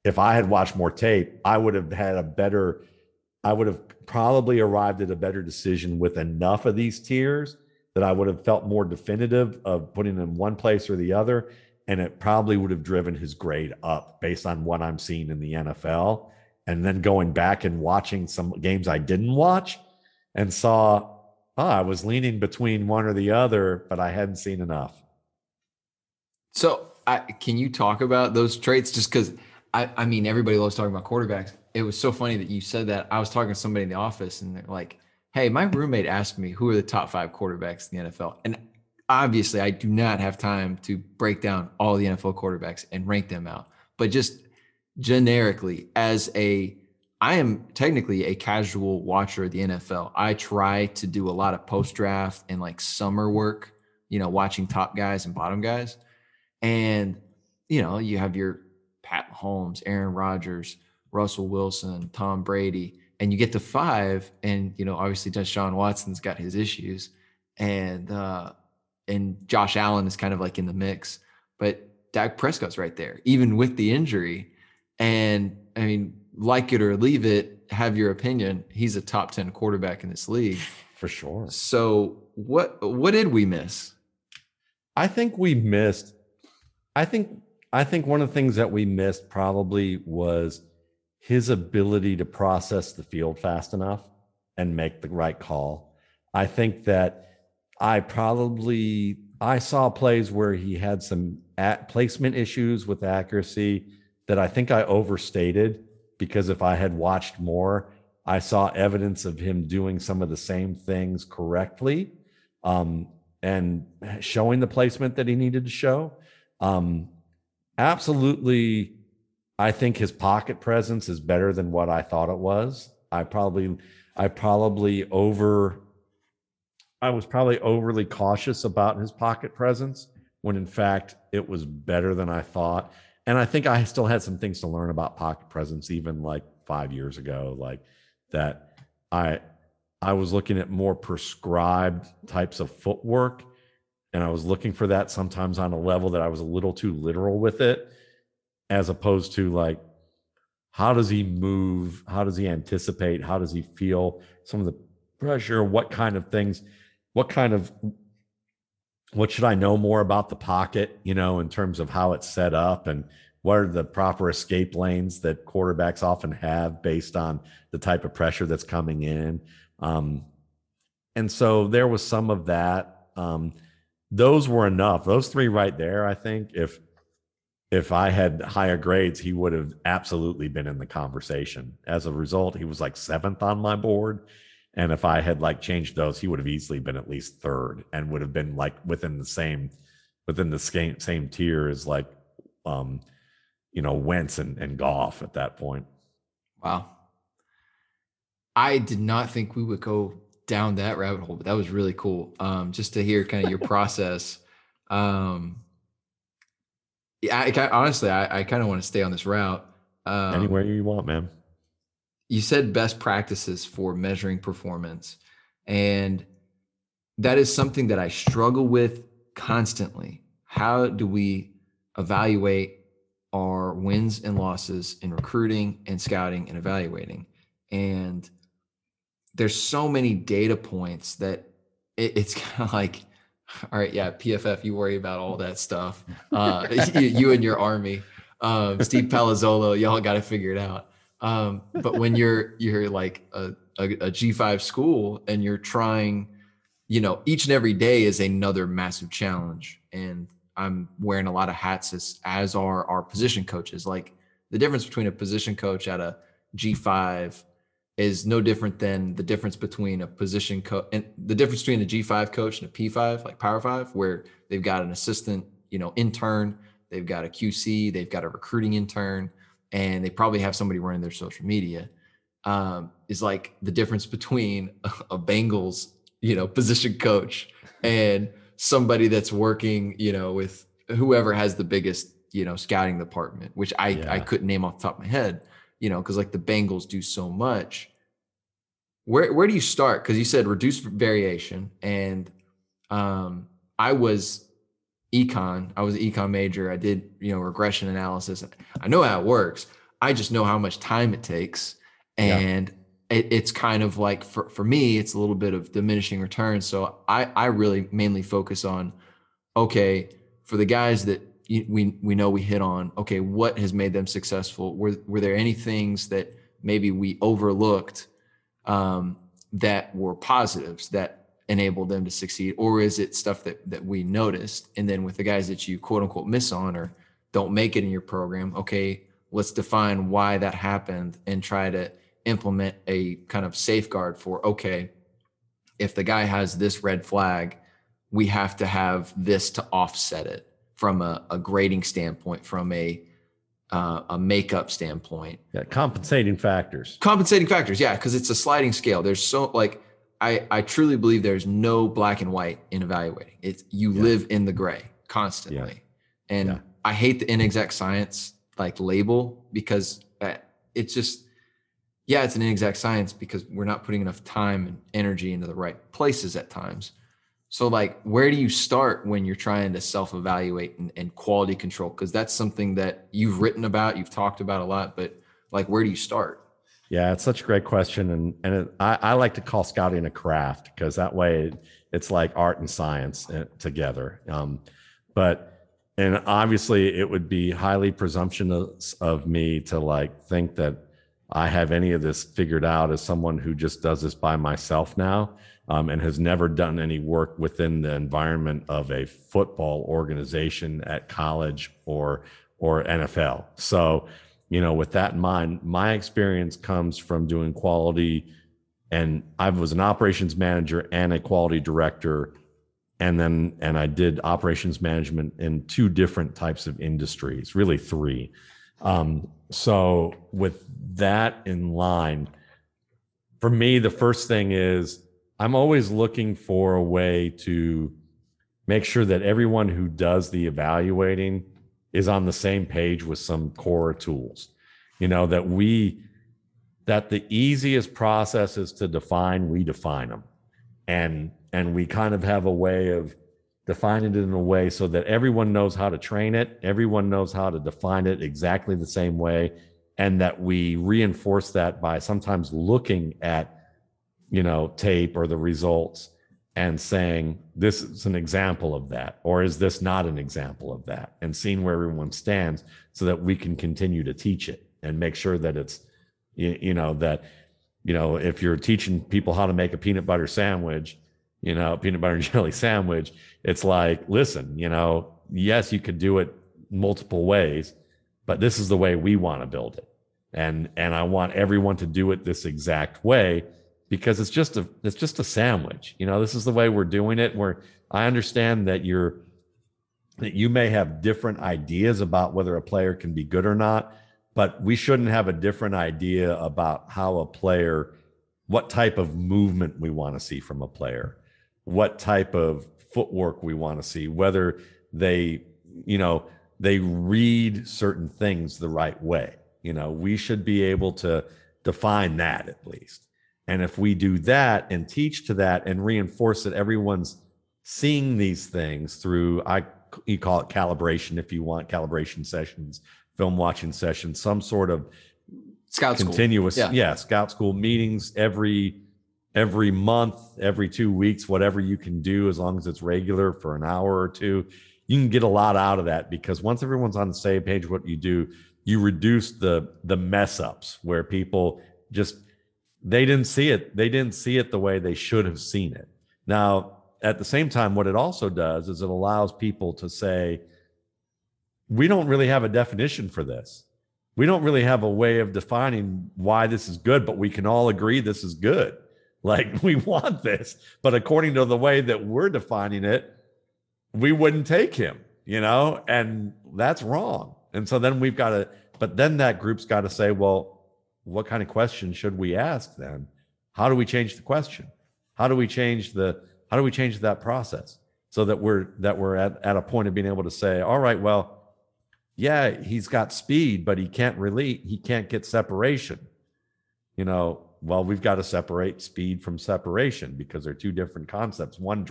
if I had watched more tape, I would have probably arrived at a better decision with enough of these tiers that I would have felt more definitive of putting them in one place or the other. And it probably would have driven his grade up based on what I'm seeing in the NFL. And then going back and watching some games I didn't watch and saw, I was leaning between one or the other, but I hadn't seen enough. So can you talk about those traits? Just because, I mean, everybody loves talking about quarterbacks. It was so funny that you said that. I was talking to somebody in the office and they're like, hey, my roommate asked me, who are the top 5 quarterbacks in the NFL? And obviously I do not have time to break down all the NFL quarterbacks and rank them out. But just generically, I am technically a casual watcher of the NFL. I try to do a lot of post-draft and like summer work, you know, watching top guys and bottom guys. And, you know, you have your Pat Mahomes, Aaron Rodgers, Russell Wilson, Tom Brady, and you get to five. And, you know, obviously Deshaun Watson's got his issues, and Josh Allen is kind of like in the mix, but Dak Prescott's right there, even with the injury. And I mean, like it or leave it, have your opinion, he's a top 10 quarterback in this league. For sure. So what did we miss? I think one of the things that we missed probably was his ability to process the field fast enough and make the right call. I think that I saw plays where he had some placement issues with accuracy that I think I overstated, because if I had watched more, I saw evidence of him doing some of the same things correctly, and showing the placement that he needed to show. Absolutely, I think his pocket presence is better than what I thought it was. I was probably overly cautious about his pocket presence when in fact it was better than I thought. And I think I still had some things to learn about pocket presence, even like 5 years ago, like that I was looking at more prescribed types of footwork, and I was looking for that sometimes on a level that I was a little too literal with it, as opposed to like, how does he move? How does he anticipate? How does he feel some of the pressure? What should I know more about the pocket, you know, in terms of how it's set up, and what are the proper escape lanes that quarterbacks often have based on the type of pressure that's coming in? And so there was some of that. Those were enough. Those three right there, I think, if I had higher grades, he would have absolutely been in the conversation. As a result, he was like 7th on my board. And if I had like changed those, he would have easily been at least 3rd and would have been like within the same tier as like, you know, Wentz and Goff at that point. Wow. I did not think we would go down that rabbit hole, but that was really cool. Just to hear kind of your process. Yeah, I kind of want to stay on this route. Anywhere you want, man. You said best practices for measuring performance, and that is something that I struggle with constantly. How do we evaluate our wins and losses in recruiting and scouting and evaluating? And there's so many data points that it's kind of like, all right, yeah, PFF, you worry about all that stuff. You and your Army, Steve Palazzolo, y'all got to figure it out. But when you're like a G5 school and you're trying, you know, each and every day is another massive challenge. And I'm wearing a lot of hats as are our position coaches. Like the difference between a position coach at a G5 is no different than the difference between a position coach and the difference between a G5 coach and a P5, like Power Five, where they've got an assistant, you know, intern, they've got a QC, they've got a recruiting intern, and they probably have somebody running their social media, is like the difference between a Bengals, you know, position coach and somebody that's working, you know, with whoever has the biggest, you know, scouting department, which I couldn't name off the top of my head, you know, because like the Bengals do so much. Where do you start? Because you said reduce variation, and I was an econ major. I did, you know, regression analysis. I know how it works. I just know how much time it takes. And it's kind of like, for me, it's a little bit of diminishing returns. So I really mainly focus on, okay, for the guys that we know we hit on, okay, what has made them successful? Were there any things that maybe we overlooked that were positives that enable them to succeed, or is it stuff that we noticed? And then with the guys that you quote unquote miss on or don't make it in your program, okay, let's define why that happened and try to implement a kind of safeguard for, okay, if the guy has this red flag, we have to have this to offset it from a grading standpoint, from a makeup standpoint. Yeah, compensating factors. Yeah, because it's a sliding scale. There's so like, I truly believe there's no black and white in evaluating. It's you live in the gray constantly. Yeah. And I hate the inexact science like label, because it's just, it's an inexact science because we're not putting enough time and energy into the right places at times. So like, where do you start when you're trying to self-evaluate and quality control? Because that's something that you've written about, you've talked about a lot, but like, where do you start? Yeah, it's such a great question. And I like to call scouting a craft, because that way it's like art and science together. And obviously it would be highly presumptuous of me to like think that I have any of this figured out as someone who just does this by myself now. And has never done any work within the environment of a football organization at college or NFL. So, you know, with that in mind, my experience comes from doing quality, and I was an operations manager and a quality director. And I did operations management in two different types of industries, really three. So with that in line, for me, the first thing is, I'm always looking for a way to make sure that everyone who does the evaluating is on the same page with some core tools. You know, that the easiest process is to define, we define them. And we kind of have a way of defining it in a way so that everyone knows how to train it. Everyone knows how to define it exactly the same way. And that we reinforce that by sometimes looking at, you know, tape or the results and saying, this is an example of that, or is this not an example of that, and seeing where everyone stands so that we can continue to teach it and make sure that it's, you know, if you're teaching people how to make a peanut butter sandwich, you know, peanut butter and jelly sandwich, it's like, listen, you know, yes, you could do it multiple ways, but this is the way we want to build it. And I want everyone to do it this exact way, because it's just a sandwich. You know, this is the way we're doing it. I understand that you may have different ideas about whether a player can be good or not, but we shouldn't have a different idea about what type of movement we want to see from a player, what type of footwork we want to see, whether they read certain things the right way. You know, we should be able to define that at least. And if we do that and teach to that and reinforce that everyone's seeing these things through, you call it calibration if you want, calibration sessions, film watching sessions, some sort of scout continuous school. Scout school meetings every month, every 2 weeks, whatever you can do, as long as it's regular for an hour or two, you can get a lot out of that, because once everyone's on the same page, what you do, you reduce the mess ups where people just... They didn't see it. They didn't see it the way they should have seen it. Now, at the same time, what it also does is it allows people to say, we don't really have a definition for this. We don't really have a way of defining why this is good, but we can all agree this is good. Like, we want this, but according to the way that we're defining it, we wouldn't take him, you know, and that's wrong. And so then but then that group's got to say, well, what kind of question should we ask then? How do we change the question? How do we change that process so that we're at a point of being able to say, all right, well, yeah, he's got speed, but he can't get separation. You know, well, we've got to separate speed from separation, because they're two different concepts. One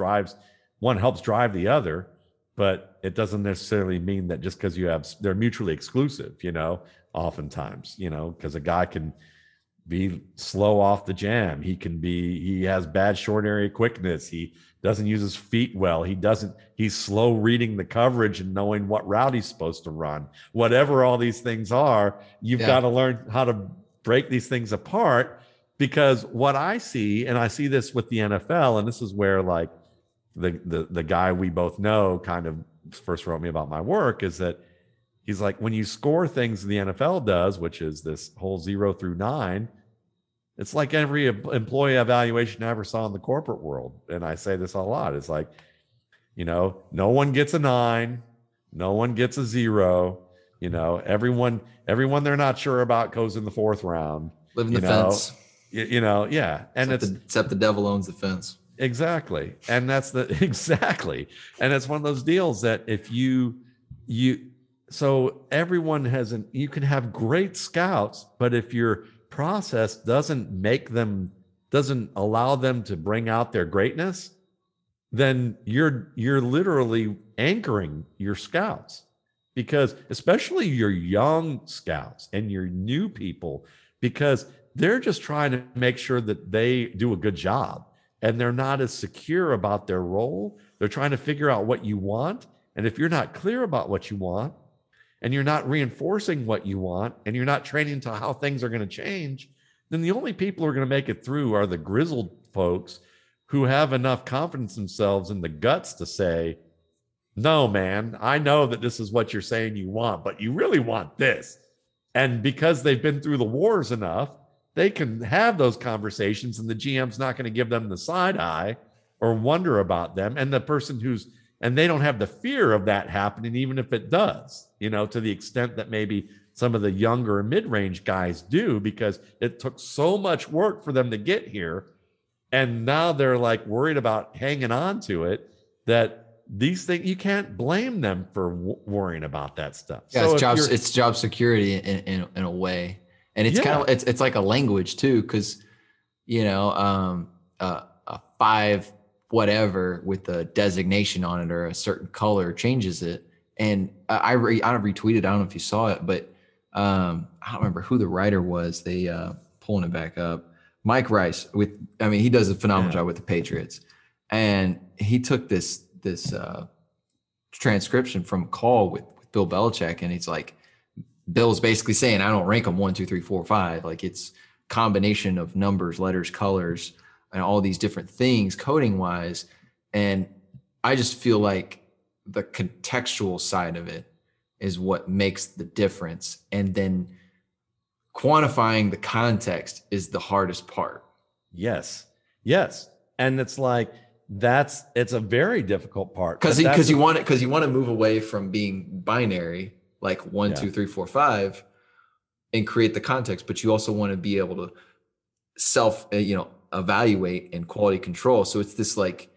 helps drive the other, but it doesn't necessarily mean that just because they're mutually exclusive, you know, oftentimes, you know, because a guy can be slow off the jam. He has bad short area quickness. He doesn't use his feet well. He's slow reading the coverage and knowing what route he's supposed to run, whatever all these things are. You've got to learn how to break these things apart, because what I see, and I see this with the NFL, and this is where like the guy we both know kind of first wrote me about my work, is that he's like, when you score things the NFL does, which is this whole 0 through 9, it's like every employee evaluation I ever saw in the corporate world. And I say this a lot. It's like, you know, no one gets a 9, no one gets a 0, you know, everyone they're not sure about goes in the 4th round. Living the fence. And except the devil owns the fence. Exactly. And that's exactly. And it's one of those deals that if so everyone has you can have great scouts, but if your process doesn't allow them to bring out their greatness, then you're literally anchoring your scouts, because especially your young scouts and your new people, because they're just trying to make sure that they do a good job and they're not as secure about their role. They're trying to figure out what you want. And if you're not clear about what you want and you're not reinforcing what you want and you're not training to how things are going to change, then the only people who are going to make it through are the grizzled folks who have enough confidence in themselves and the guts to say, no, man, I know that this is what you're saying you want, but you really want this. And because they've been through the wars enough, they can have those conversations, and the GM's not going to give them the side eye or wonder about them. And the person and they don't have the fear of that happening, even if it does, to the extent that maybe some of the younger mid-range guys do, because it took so much work for them to get here. And now they're like worried about hanging on to it, that these things, you can't blame them for worrying about that stuff. Yeah, so it's job security in a way. And it's kind of, it's like a language too. Cause a five, whatever with a designation on it or a certain color changes it. And I retweeted, I don't know if you saw it, but I don't remember who the writer was. They pulling it back up. Mike Rice he does a phenomenal job with the Patriots, and he took this transcription from a call with Bill Belichick. And it's like, Bill's basically saying, I don't rank them 1, 2, 3, 4, 5. Like, it's combination of numbers, letters, colors, and all these different things coding wise. And I just feel like the contextual side of it is what makes the difference. And then quantifying the context is the hardest part. Yes. And it's like, it's a very difficult part. Cause you want to move away from being binary, like 1, 2, 3, 4, 5, and create the context, but you also want to be able to evaluate and quality control. So it's this like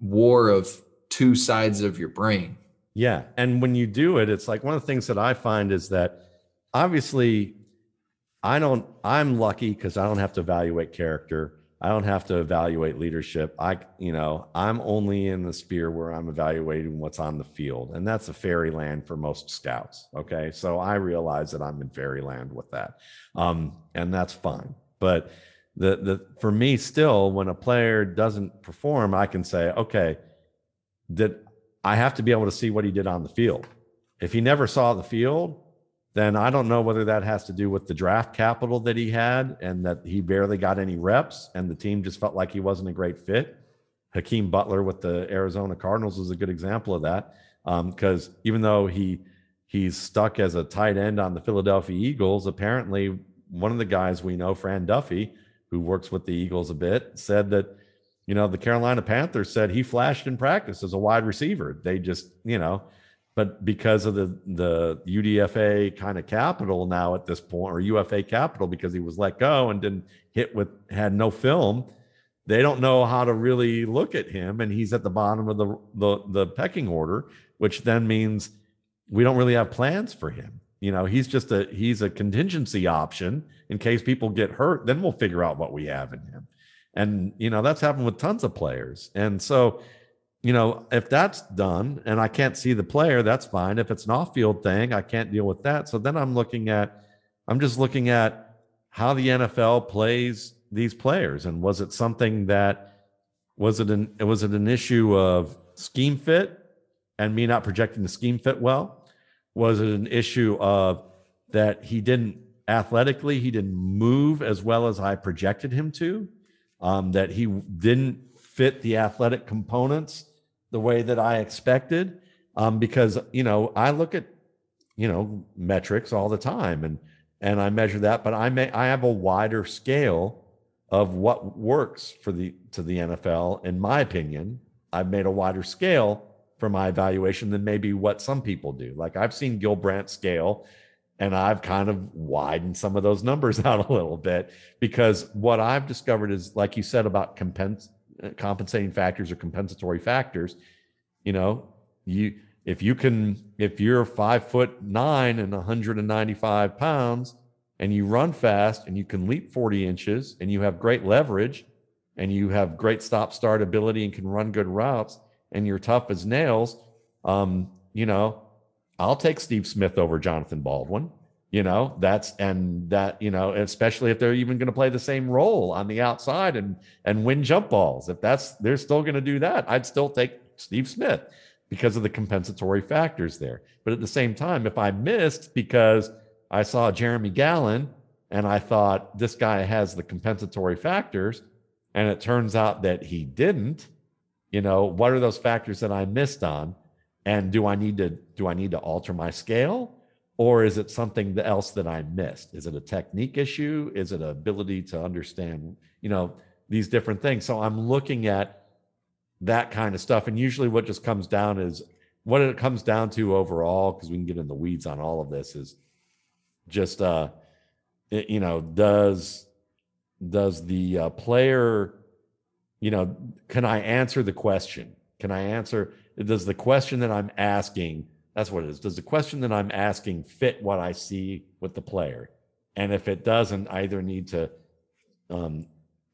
war of two sides of your brain. Yeah. And when you do it, it's like one of the things that I find is that obviously I'm lucky because I don't have to evaluate character. I don't have to evaluate leadership. I'm only in the sphere where I'm evaluating what's on the field. And that's a fairyland for most scouts. Okay. So I realize that I'm in fairyland with that. And that's fine. But for me still, when a player doesn't perform, I can say, okay, that I have to be able to see what he did on the field. If he never saw the field, then I don't know whether that has to do with the draft capital that he had and that he barely got any reps and the team just felt like he wasn't a great fit. Hakeem Butler with the Arizona Cardinals is a good example of that, because even though he's stuck as a tight end on the Philadelphia Eagles, apparently one of the guys we know, Fran Duffy, who works with the Eagles a bit, said that, the Carolina Panthers said he flashed in practice as a wide receiver. They just, but because of the UDFA kind of capital now at this point, or UFA capital, because he was let go and had no film, they don't know how to really look at him, and he's at the bottom of the pecking order, which then means we don't really have plans for him. He's just he's a contingency option in case people get hurt. Then we'll figure out what we have in him, and that's happened with tons of players, and so. If that's done and I can't see the player, that's fine. If it's an off-field thing, I can't deal with that. So then I'm just looking at how the NFL plays these players. And was it something that, was it an issue of scheme fit and me not projecting the scheme fit well? Was it an issue of that he didn't move as well as I projected him to, that he didn't fit the athletic components the way that I expected, because, I look at, metrics all the time and I measure that, but I have a wider scale of what works to the NFL. In my opinion, I've made a wider scale for my evaluation than maybe what some people do. Like I've seen Gil Brandt scale And I've kind of widened some of those numbers out a little bit, because what I've discovered is, like you said, about compensating factors or compensatory factors. You know, if you're 5'9" and 195 pounds and you run fast and you can leap 40 inches and you have great leverage and you have great stop-start ability and can run good routes and you're tough as nails, you know, I'll take Steve Smith over Jonathan Baldwin, you know, you know, especially if they're even going to play the same role on the outside and win jump balls. If they're still going to do that, I'd still take Steve Smith because of the compensatory factors there. But at the same time, if I missed because I saw Jeremy Gallen and I thought this guy has the compensatory factors, and it turns out that he didn't, you know, what are those factors that I missed on? And do I need to alter my scale, or is it something else that I missed? Is it a technique issue? Is it an ability to understand, you know, these different things? So I'm looking at that kind of stuff. And usually what just comes down is what it comes down to overall, because we can get in the weeds on all of this, is just, you know, does the player, you know, can I answer the question? Does the question that I'm asking, that's what it is, does the question that I'm asking fit what I see with the player? And if it doesn't, I either need to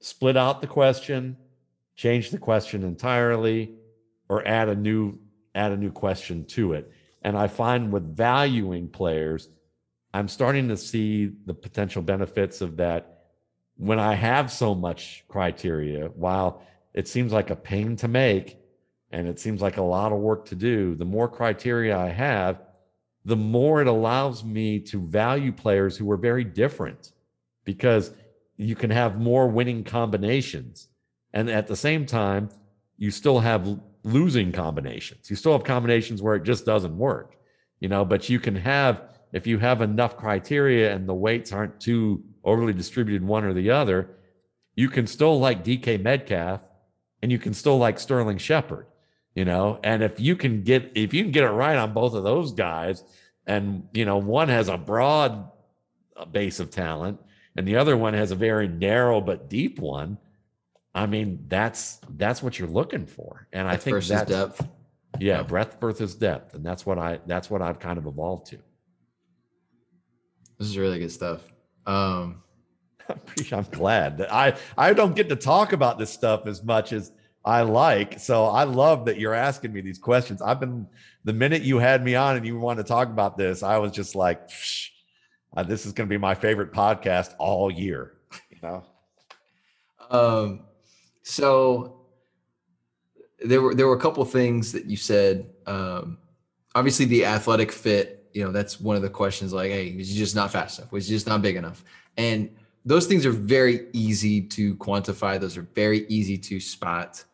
split out the question, change the question entirely, or add a new question to it. And I find with valuing players, I'm starting to see the potential benefits of that when I have so much criteria. While it seems like a pain to make, and it seems like a lot of work to do, the more criteria I have, the more it allows me to value players who are very different, because you can have more winning combinations. And at the same time, you still have losing combinations. You still have combinations where it just doesn't work, you know, but you can have, if you have enough criteria and the weights aren't too overly distributed one or the other, you can still like DK Metcalf and you can still like Sterling Shepard. You know, and if you can get it right on both of those guys, and you know, one has a broad base of talent and the other one has a very narrow but deep one, I mean, that's what you're looking for. And breadth, I think versus depth. Yeah, breadth versus depth. And that's what I've kind of evolved to. This is really good stuff. I'm glad that I don't get to talk about this stuff as much as I like. So I love that you're asking me these questions. The minute you had me on and you want to talk about this, I was just like, this is going to be my favorite podcast all year, you know? So there were a couple of things that you said. Obviously the athletic fit, you know, that's one of the questions, like, hey, was he just not fast enough? Was he just not big enough? And those things are very easy to quantify. Those are very easy to spot.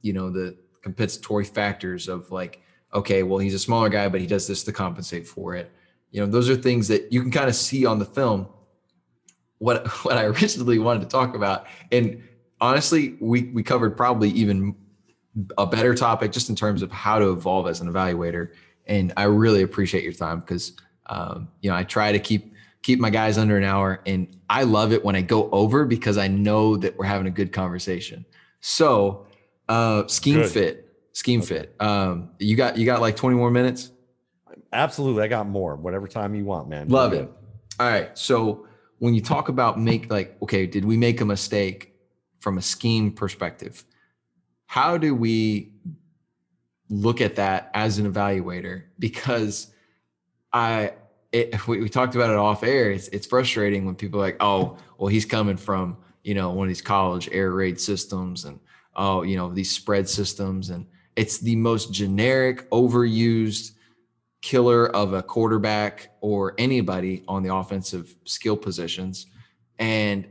You know, the compensatory factors of like, okay, well, he's a smaller guy, but he does this to compensate for it. You know, those are things that you can kind of see on the film. What I originally wanted to talk about, and honestly, we covered probably even a better topic just in terms of how to evolve as an evaluator. And I really appreciate your time, because, you know, I try to keep my guys under an hour, and I love it when I go over, because I know that we're having a good conversation. So, scheme fit. You got like 20 more minutes. Absolutely. I got more, whatever time you want, man. Love it. All right. So when you talk about did we make a mistake from a scheme perspective? How do we look at that as an evaluator? Because we talked about it off air. It's frustrating when people are like, oh, well, he's coming from, you know, one of these college air raid systems, and, oh, you know, these spread systems. And it's the most generic, overused killer of a quarterback or anybody on the offensive skill positions. And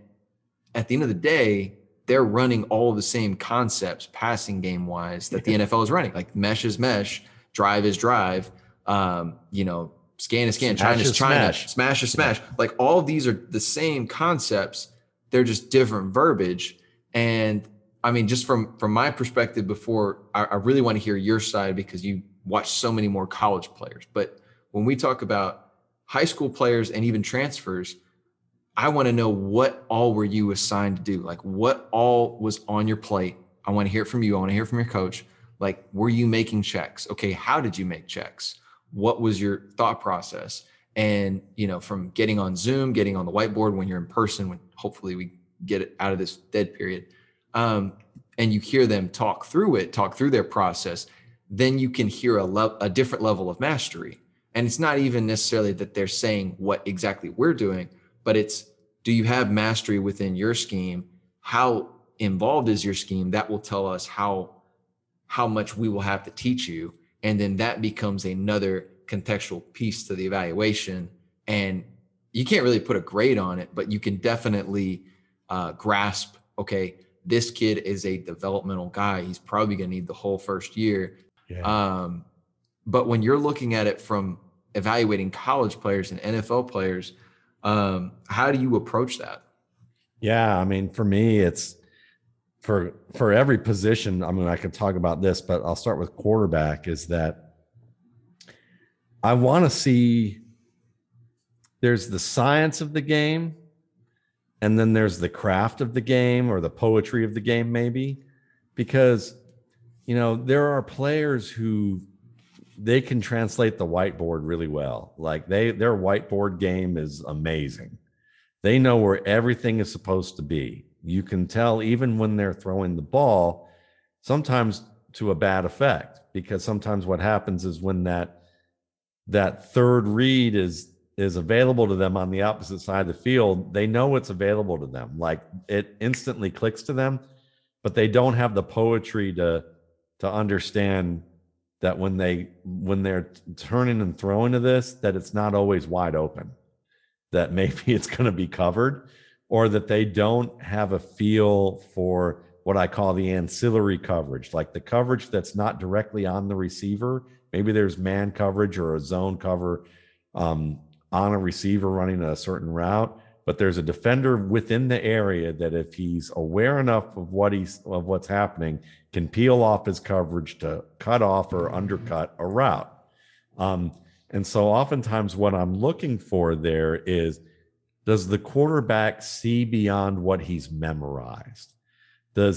at the end of the day, they're running all the same concepts, passing game wise, that the NFL is running. Like mesh is mesh, drive is drive, you know, scan is scan, China is China, smash is smash. Like all of these are the same concepts. They're just different verbiage. And I mean, just from my perspective before, I really want to hear your side, because you watch so many more college players. But when we talk about high school players and even transfers, I want to know what all were you assigned to do? Like what all was on your plate? I want to hear it from you. I want to hear from your coach. Like, were you making checks? Okay, how did you make checks? What was your thought process? And, you know, from getting on Zoom, getting on the whiteboard when you're in person, when hopefully we get it out of this dead period, and you hear them talk through it, talk through their process, then you can hear a different level of mastery. And it's not even necessarily that they're saying what exactly we're doing, but it's, do you have mastery within your scheme? How involved is your scheme? That will tell us how much we will have to teach you. And then that becomes another contextual piece to the evaluation. And you can't really put a grade on it, but you can definitely grasp, okay, this kid is a developmental guy. He's probably going to need the whole first year. Yeah. But when you're looking at it from evaluating college players and NFL players, how do you approach that? Yeah. I mean, for me, it's for every position. I mean, I could talk about this, but I'll start with quarterback, is that I want to see there's the science of the game, and then there's the craft of the game or the poetry of the game, maybe, because, you know, there are players who they can translate the whiteboard really well. Like their whiteboard game is amazing. They know where everything is supposed to be. You can tell even when they're throwing the ball, sometimes to a bad effect, because sometimes what happens is when that third read is available to them on the opposite side of the field, they know it's available to them. Like it instantly clicks to them, but they don't have the poetry to understand that when they're turning and throwing to this, that it's not always wide open, that maybe it's going to be covered, or that they don't have a feel for what I call the ancillary coverage, like the coverage that's not directly on the receiver. Maybe there's man coverage or a zone cover, on a receiver running a certain route, but there's a defender within the area that if he's aware enough of what's happening, can peel off his coverage to cut off or undercut a route. And so oftentimes what I'm looking for there is, does the quarterback see beyond what he's memorized? Can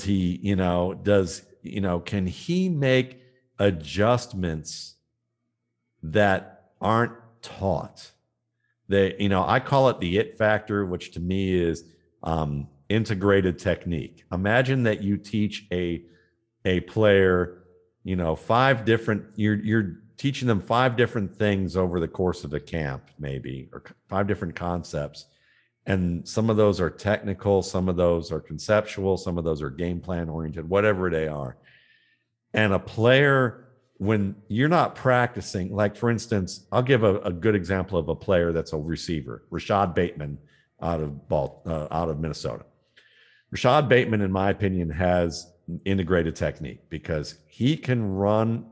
he make adjustments that aren't taught? I call it the it factor, which to me is integrated technique. Imagine that you teach a player, you're teaching them five different things over the course of a camp, maybe, or five different concepts. And some of those are technical, some of those are conceptual, some of those are game plan oriented, whatever they are. And a player, when you're not practicing, like for instance, I'll give a good example of a player that's a receiver, Rashad Bateman out of Minnesota. Rashad Bateman, in my opinion, has integrated technique because he can run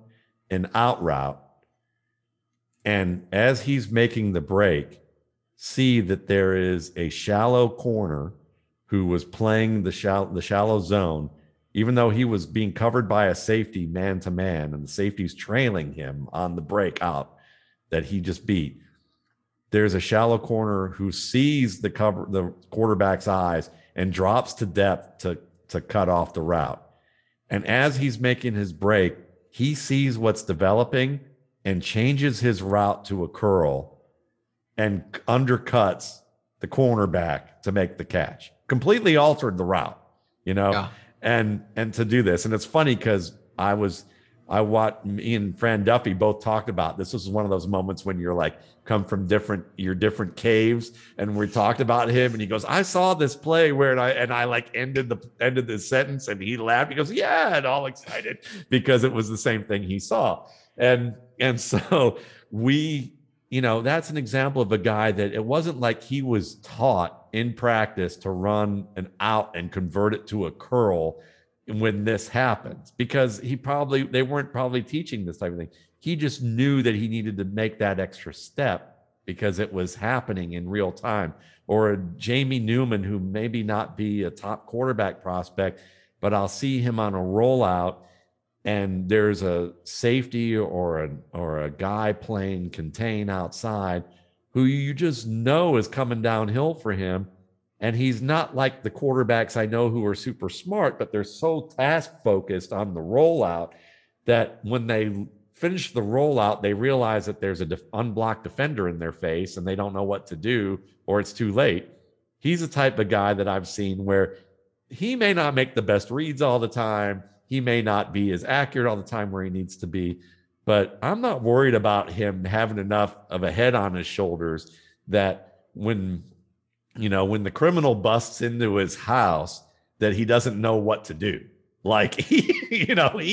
an out route, and as he's making the break, see that there is a shallow corner who was playing the shallow zone, even though he was being covered by a safety man to man and the safety's trailing him on the breakout that he just beat. There's a shallow corner who sees the quarterback's eyes and drops to depth to cut off the route. And as he's making his break, he sees what's developing and changes his route to a curl and undercuts the cornerback to make the catch. Completely altered the route, Yeah. And to do this. And it's funny because me and Fran Duffy both talked about this. This was one of those moments when you're like, come from your different caves. And we talked about him and he goes, I saw this play where, and I like ended the sentence, and he laughed. He goes, yeah, and all excited because it was the same thing he saw. And so that's an example of a guy that it wasn't like he was taught in practice to run an out and convert it to a curl when this happens, because they weren't probably teaching this type of thing. He just knew that he needed to make that extra step because it was happening in real time. Or a Jamie Newman, who maybe not be a top quarterback prospect, but I'll see him on a rollout and there's a safety or a guy playing contain outside who you just know is coming downhill for him. And he's not like the quarterbacks I know who are super smart, but they're so task focused on the rollout that when they finish the rollout, they realize that there's an unblocked defender in their face and they don't know what to do, or it's too late. He's the type of guy that I've seen where he may not make the best reads all the time. He may not be as accurate all the time where he needs to be, but I'm not worried about him having enough of a head on his shoulders that when the criminal busts into his house, that he doesn't know what to do. Like, he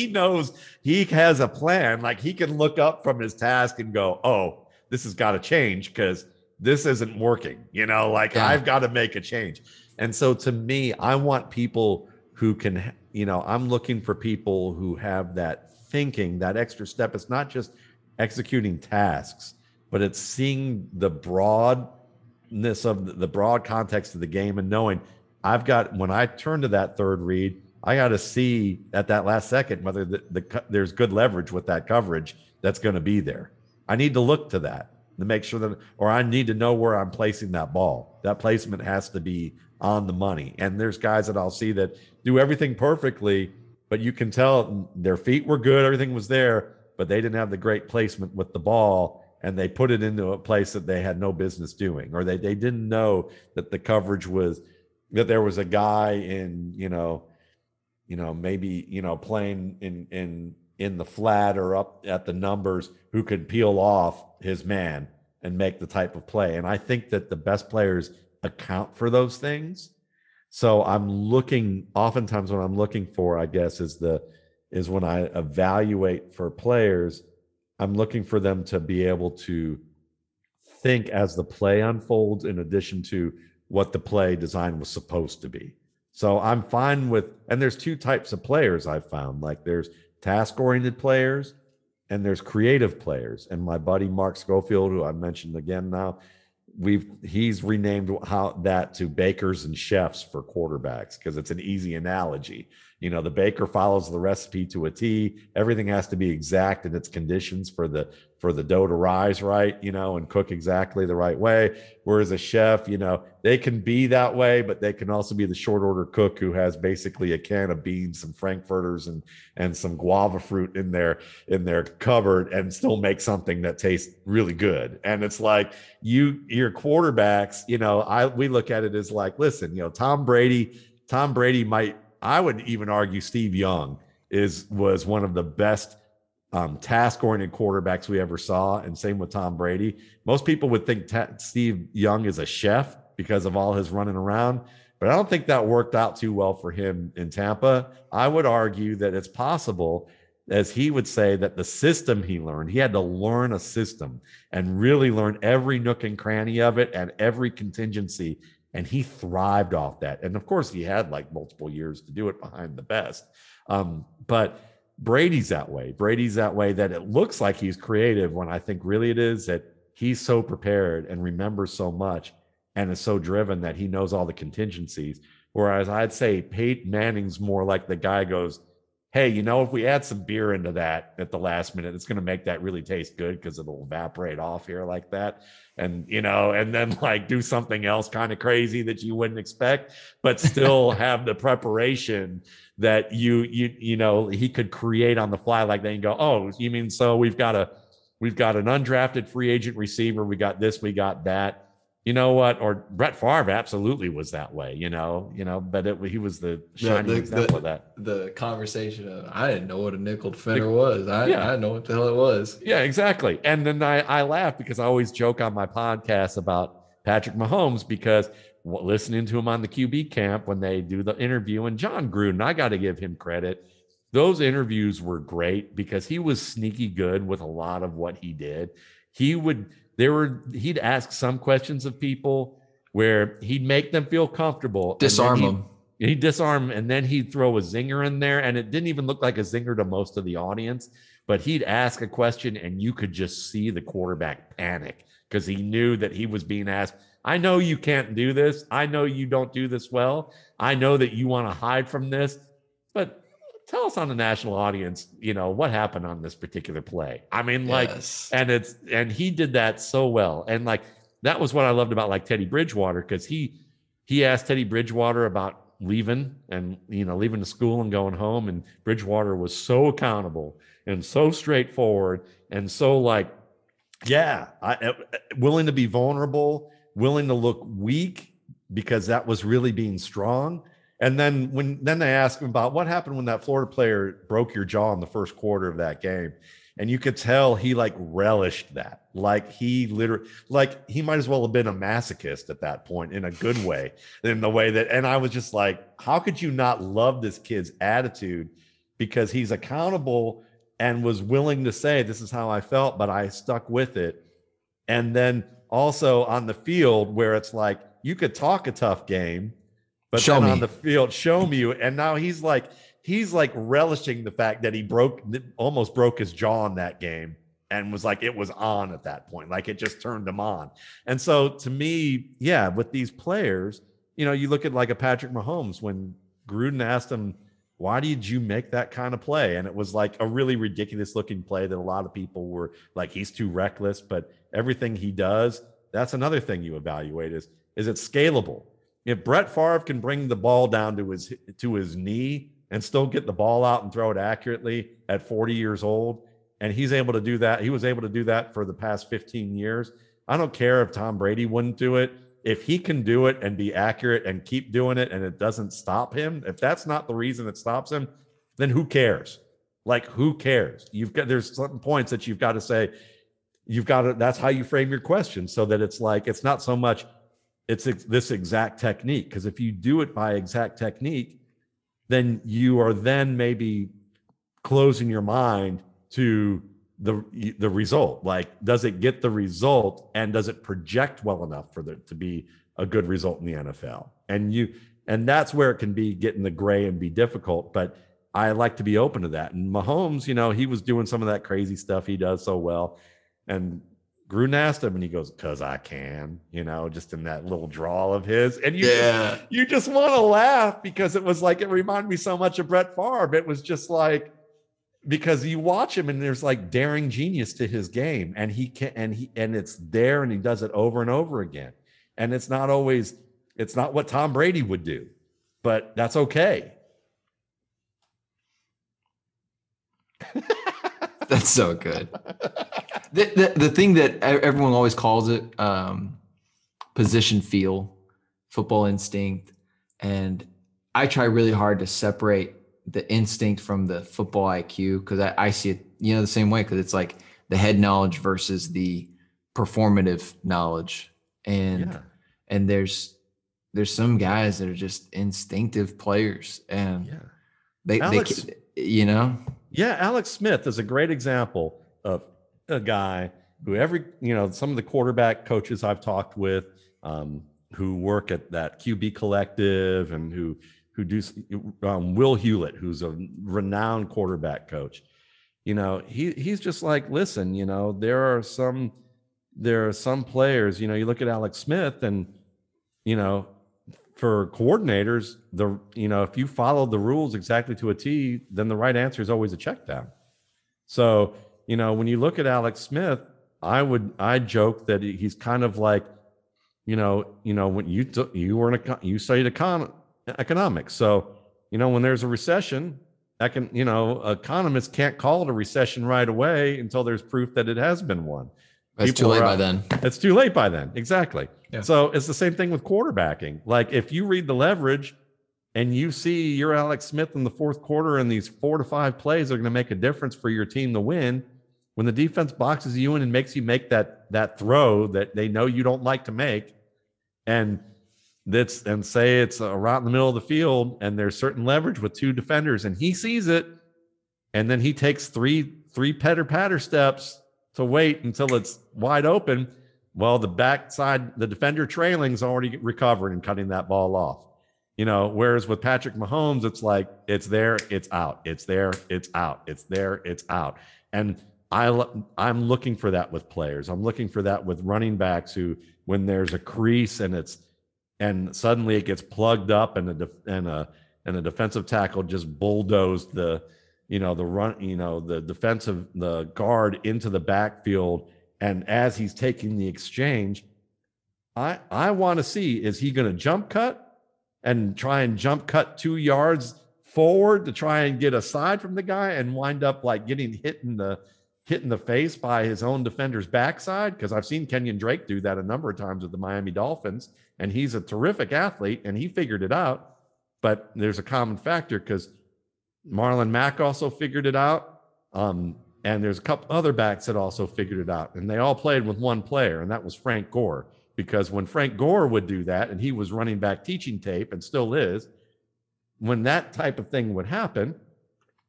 knows he has a plan. Like, he can look up from his task and go, oh, this has got to change because this isn't working. I've got to make a change. And so to me, I want people who can, I'm looking for people who have that thinking, that extra step. It's not just executing tasks, but it's seeing the broadness of the broad context of the game and knowing when I turn to that third read, I got to see at that last second whether there's good leverage with that coverage that's going to be there. I need to look to that to make sure that, or I need to know where I'm placing that ball. That placement has to be on the money. And there's guys that I'll see that do everything perfectly, but you can tell their feet were good, everything was there, but they didn't have the great placement with the ball. And they put it into a place that they had no business doing, or they didn't know that the coverage was, that there was a guy in, playing in the flat or up at the numbers who could peel off his man and make the type of play. And I think that the best players account for those things. So oftentimes what I'm looking for, I guess, is when I evaluate for players, I'm looking for them to be able to think as the play unfolds in addition to what the play design was supposed to be. So I'm fine with, and there's two types of players I've found, like there's task-oriented players and there's creative players. And my buddy, Mark Schofield, who I mentioned again now, he's renamed that to bakers and chefs for quarterbacks, because it's an easy analogy. The baker follows the recipe to a T. Everything has to be exact in its conditions for the dough to rise right, and cook exactly the right way. Whereas a chef, they can be that way, but they can also be the short order cook who has basically a can of beans, some frankfurters, and some guava fruit in their cupboard, and still make something that tastes really good. And it's like your quarterbacks, we look at it as like, listen, Tom Brady might. I would even argue Steve Young was one of the best task-oriented quarterbacks we ever saw, and same with Tom Brady. Most people would think Steve Young is a chef because of all his running around, but I don't think that worked out too well for him in Tampa. I would argue that it's possible, as he would say, that the system he had to learn a system and really learn every nook and cranny of it and every contingency. And he thrived off that. And of course, he had like multiple years to do it behind the best. But Brady's that way. That it looks like he's creative, when I think really it is that he's so prepared and remembers so much and is so driven that he knows all the contingencies. Whereas I'd say Peyton Manning's more like the guy goes, hey, if we add some beer into that at the last minute, it's going to make that really taste good because it'll evaporate off here like that. And, and then like do something else kind of crazy that you wouldn't expect, but still have the preparation that he could create on the fly like that and go, oh, you mean, so we've got an undrafted free agent receiver. We got this, we got that. You know what? Or Brett Favre absolutely was that way, but he was the shining example of that. The conversation of, I didn't know what a nickel defender was. I didn't know what the hell it was. Yeah, exactly. And then I laugh because I always joke on my podcast about Patrick Mahomes, because listening to him on the QB camp when they do the interview, and John Gruden, I got to give him credit. Those interviews were great because he was sneaky good with a lot of what he did. He'd ask some questions of people where he'd make them feel comfortable. Disarm them. He'd disarm, and then he'd throw a zinger in there. And it didn't even look like a zinger to most of the audience, but he'd ask a question and you could just see the quarterback panic because he knew that he was being asked, I know you can't do this. I know you don't do this well. I know that you want to hide from this, but tell us on the national audience, what happened on this particular play. I mean, like, yes. And he did that so well. And like, that was what I loved about like Teddy Bridgewater, because he asked Teddy Bridgewater about leaving and, you know, leaving the school and going home. And Bridgewater was so accountable and so straightforward and so like, yeah, willing to be vulnerable, willing to look weak, because that was really being strong. And then when they asked him about what happened when that Florida player broke your jaw in the first quarter of that game. And you could tell he like relished that. Like he literally, like he might as well have been a masochist at that point in a good way, in the way that, and I was just like, how could you not love this kid's attitude? Because he's accountable and was willing to say, this is how I felt, but I stuck with it. And then also on the field where it's like, you could talk a tough game, but then on the field, show me you. And now he's like relishing the fact that he almost broke his jaw in that game, and was like, it was on at that point. Like it just turned him on. And so to me, yeah, with these players, you know, you look at like a Patrick Mahomes, when Gruden asked him, why did you make that kind of play? And it was like a really ridiculous looking play that a lot of people were like, he's too reckless, but everything he does, that's another thing you evaluate is it scalable? If Brett Favre can bring the ball down to his knee and still get the ball out and throw it accurately at 40 years old, and he's able to do that, he was able to do that for the past 15 years. I don't care if Tom Brady wouldn't do it. If he can do it and be accurate and keep doing it and it doesn't stop him, if that's not the reason it stops him, then who cares? Like, who cares? There's certain points that you've got to say, that's how you frame your question, so that it's like, it's not so much, it's this exact technique. Because if you do it by exact technique, then you are then maybe closing your mind to the result. Like, does it get the result, and does it project well enough for there to be a good result in the NFL? And that's where it can be getting the gray and be difficult. But I like to be open to that. And Mahomes, you know, he was doing some of that crazy stuff he does so well, and Gruden asked him, and he goes, "'Cause I can," you know, just in that little drawl of his. And you just want to laugh, because it was like, it reminded me so much of Brett Favre. It was just like, because you watch him and there's like daring genius to his game, and he it's there, and he does it over and over again. And it's not what Tom Brady would do, but that's okay. That's so good. The thing that everyone always calls it, position feel, football instinct. And I try really hard to separate the instinct from the football IQ, because I see it, you know, the same way, because it's like the head knowledge versus the performative knowledge. And yeah. And there's some guys that are just instinctive players, and yeah. they you know. Yeah, Alex Smith is a great example of a guy who some of the quarterback coaches I've talked with, who work at that QB Collective, and who do, Will Hewlett, who's a renowned quarterback coach, you know, he's just like, listen, you know, there are some players, you know, you look at Alex Smith, and, you know, for coordinators, if you follow the rules exactly to a T, then the right answer is always a check down. So, you know, when you look at Alex Smith, I joke that he's kind of like, you know, when you studied economics. So, you know, when there's a recession, economists can't call it a recession right away until there's proof that it has been one. It's too late by then. Exactly. Yeah. So it's the same thing with quarterbacking. Like, if you read the leverage and you see your Alex Smith in the fourth quarter, and these 4 to 5 plays are going to make a difference for your team to win, when the defense boxes you in and makes you make that throw that they know you don't like to make, and say it's right in the middle of the field, and there's certain leverage with two defenders, and he sees it, and then he takes three pitter-patter steps to wait until it's wide open. Well, the backside, the defender trailing's already recovering and cutting that ball off. You know, whereas with Patrick Mahomes, it's like, it's there, it's out, it's there, it's out, it's there, it's out. And I'm looking for that with players. I'm looking for that with running backs, who, when there's a crease and suddenly it gets plugged up, and a defensive tackle just bulldozed the guard into the backfield. And as he's taking the exchange, I want to see, is he going to jump cut and try and jump cut 2 yards forward to try and get aside from the guy and wind up like getting hit in the face by his own defender's backside? Because I've seen Kenyon Drake do that a number of times with the Miami Dolphins, and he's a terrific athlete and he figured it out. But there's a common factor because Marlon Mack also figured it out. And there's a couple other backs that also figured it out. And they all played with one player, and that was Frank Gore. Because when Frank Gore would do that, and he was running back teaching tape and still is, when that type of thing would happen,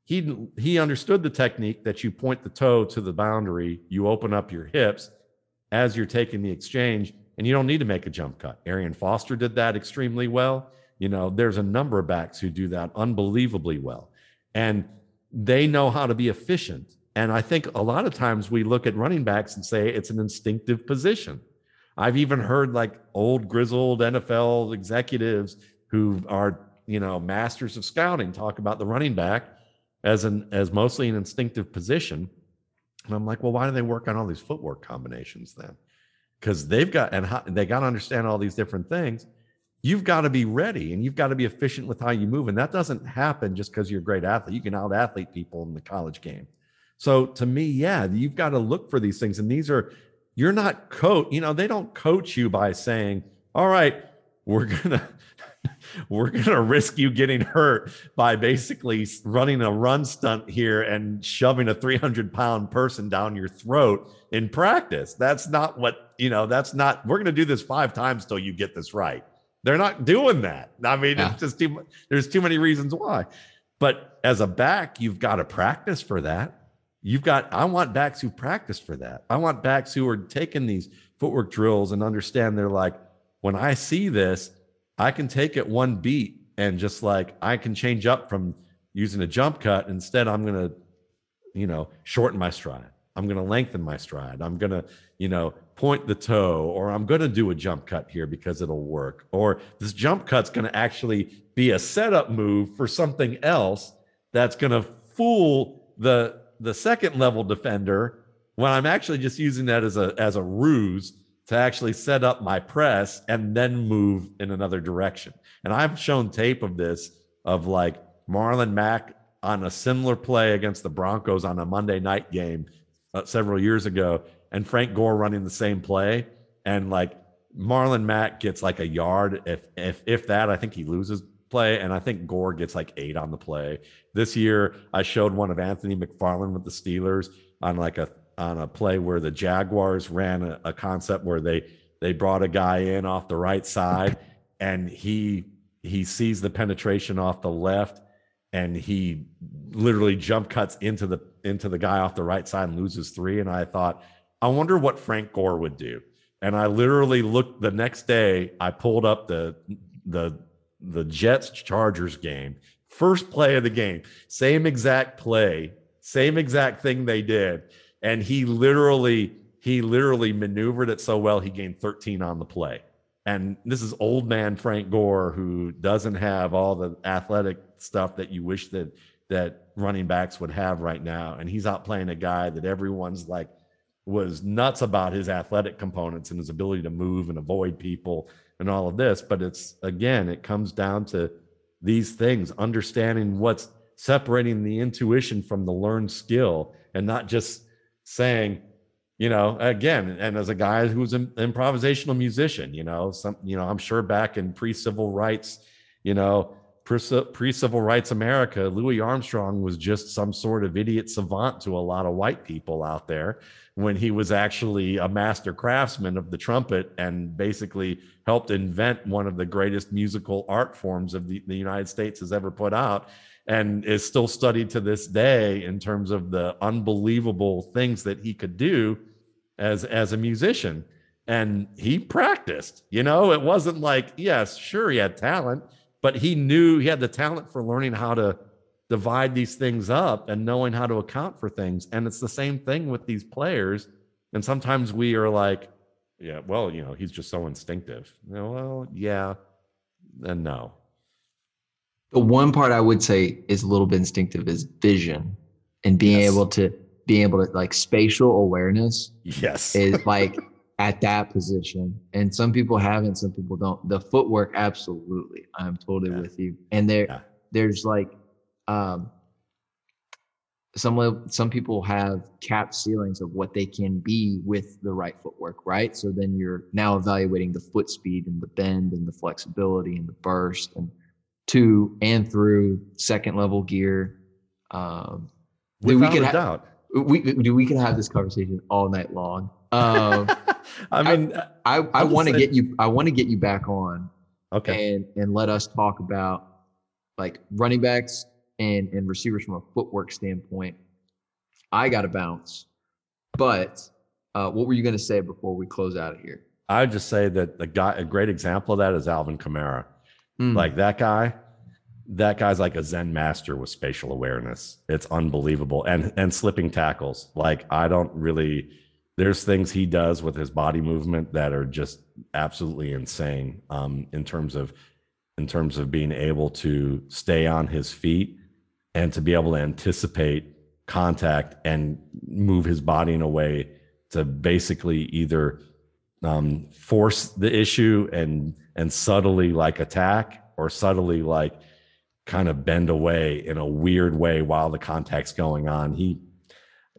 he understood the technique that you point the toe to the boundary, you open up your hips as you're taking the exchange, and you don't need to make a jump cut. Arian Foster did that extremely well. You know, there's a number of backs who do that unbelievably well, and they know how to be efficient. And I think a lot of times we look at running backs and say it's an instinctive position. I've even heard like old grizzled NFL executives who are, you know, masters of scouting talk about the running back as mostly an instinctive position. And I'm like, well, why do they work on all these footwork combinations then? Because they got to understand all these different things. You've got to be ready and you've got to be efficient with how you move. And that doesn't happen just because you're a great athlete. You can out-athlete people in the college game. So to me, yeah, you've got to look for these things. And these are, you're not coach, you know, they don't coach you by saying, all right, we're going to risk you getting hurt by basically running a run stunt here and shoving a 300-pound person down your throat in practice. That's not what, you know, that's not, we're going to do this 5 times till you get this right. They're not doing that. I mean, yeah. It's just too much. There's too many reasons why, but as a back, you've got to practice for that. I want backs who practice for that. I want backs who are taking these footwork drills and understand they're like, when I see this, I can take it one beat and just like, I can change up from using a jump cut. Instead, I'm going to, you know, shorten my stride. I'm going to lengthen my stride. I'm going to, you know, point the toe, or I'm going to do a jump cut here because it'll work. Or this jump cut's going to actually be a setup move for something else that's going to fool the second level defender when I'm actually just using that as a ruse to actually set up my press and then move in another direction. And I've shown tape of this, of like Marlon Mack on a similar play against the Broncos on a Monday night game several years ago, and Frank Gore running the same play. And like Marlon Mack gets like a yard. If that, I think he loses play. And I think Gore gets like 8 on the play. This year, I showed one of Anthony McFarland with the Steelers on like on a play where the Jaguars ran a concept where they brought a guy in off the right side and he sees the penetration off the left and he literally jump cuts into the guy off the right side and loses 3. And I thought, I wonder what Frank Gore would do. And I literally looked the next day, I pulled up the Jets Chargers game, first play of the game, same exact play, same exact thing they did. And he literally maneuvered it so well, he gained 13 on the play. And this is old man Frank Gore, who doesn't have all the athletic stuff that you wish that running backs would have right now. And he's out playing a guy that everyone's like, was nuts about his athletic components and his ability to move and avoid people and all of this. But it's, again, it comes down to these things, understanding what's separating the intuition from the learned skill, and not just saying, you know, again, and as a guy who's an improvisational musician, you know, I'm sure back in pre-civil rights, you know, pre-civil rights America, Louis Armstrong was just some sort of idiot savant to a lot of white people out there, when he was actually a master craftsman of the trumpet and basically helped invent one of the greatest musical art forms of the United States has ever put out, and is still studied to this day in terms of the unbelievable things that he could do as a musician. And he practiced, you know, it wasn't like, yes, sure, he had talent, but he knew he had the talent for learning how to divide these things up and knowing how to account for things. And it's the same thing with these players. And sometimes we are like, yeah, well, you know, he's just so instinctive. You know, well, yeah, and no. The one part I would say is a little bit instinctive is vision, and being able to like spatial awareness. Yes, is like at that position. And some people haven't, some people don't. The footwork, absolutely. I'm totally with you. And there's like, some people have capped ceilings of what they can be with the right footwork, right? So then you're now evaluating the foot speed and the bend and the flexibility and the burst and to and through second level gear. We could have this conversation all night long. I mean, I want to get you. I want to get you back on. Okay. And let us talk about like running backs and receivers from a footwork standpoint. I got to bounce. But what were you going to say before we close out of here? I would just say that a great example of that is Alvin Kamara. Mm. Like that guy's like a Zen master with spatial awareness. It's unbelievable. And slipping tackles. Like there's things he does with his body movement that are just absolutely insane in terms of being able to stay on his feet and to be able to anticipate contact and move his body in a way to basically either force the issue and subtly like attack, or subtly like kind of bend away in a weird way while the contact's going on. He's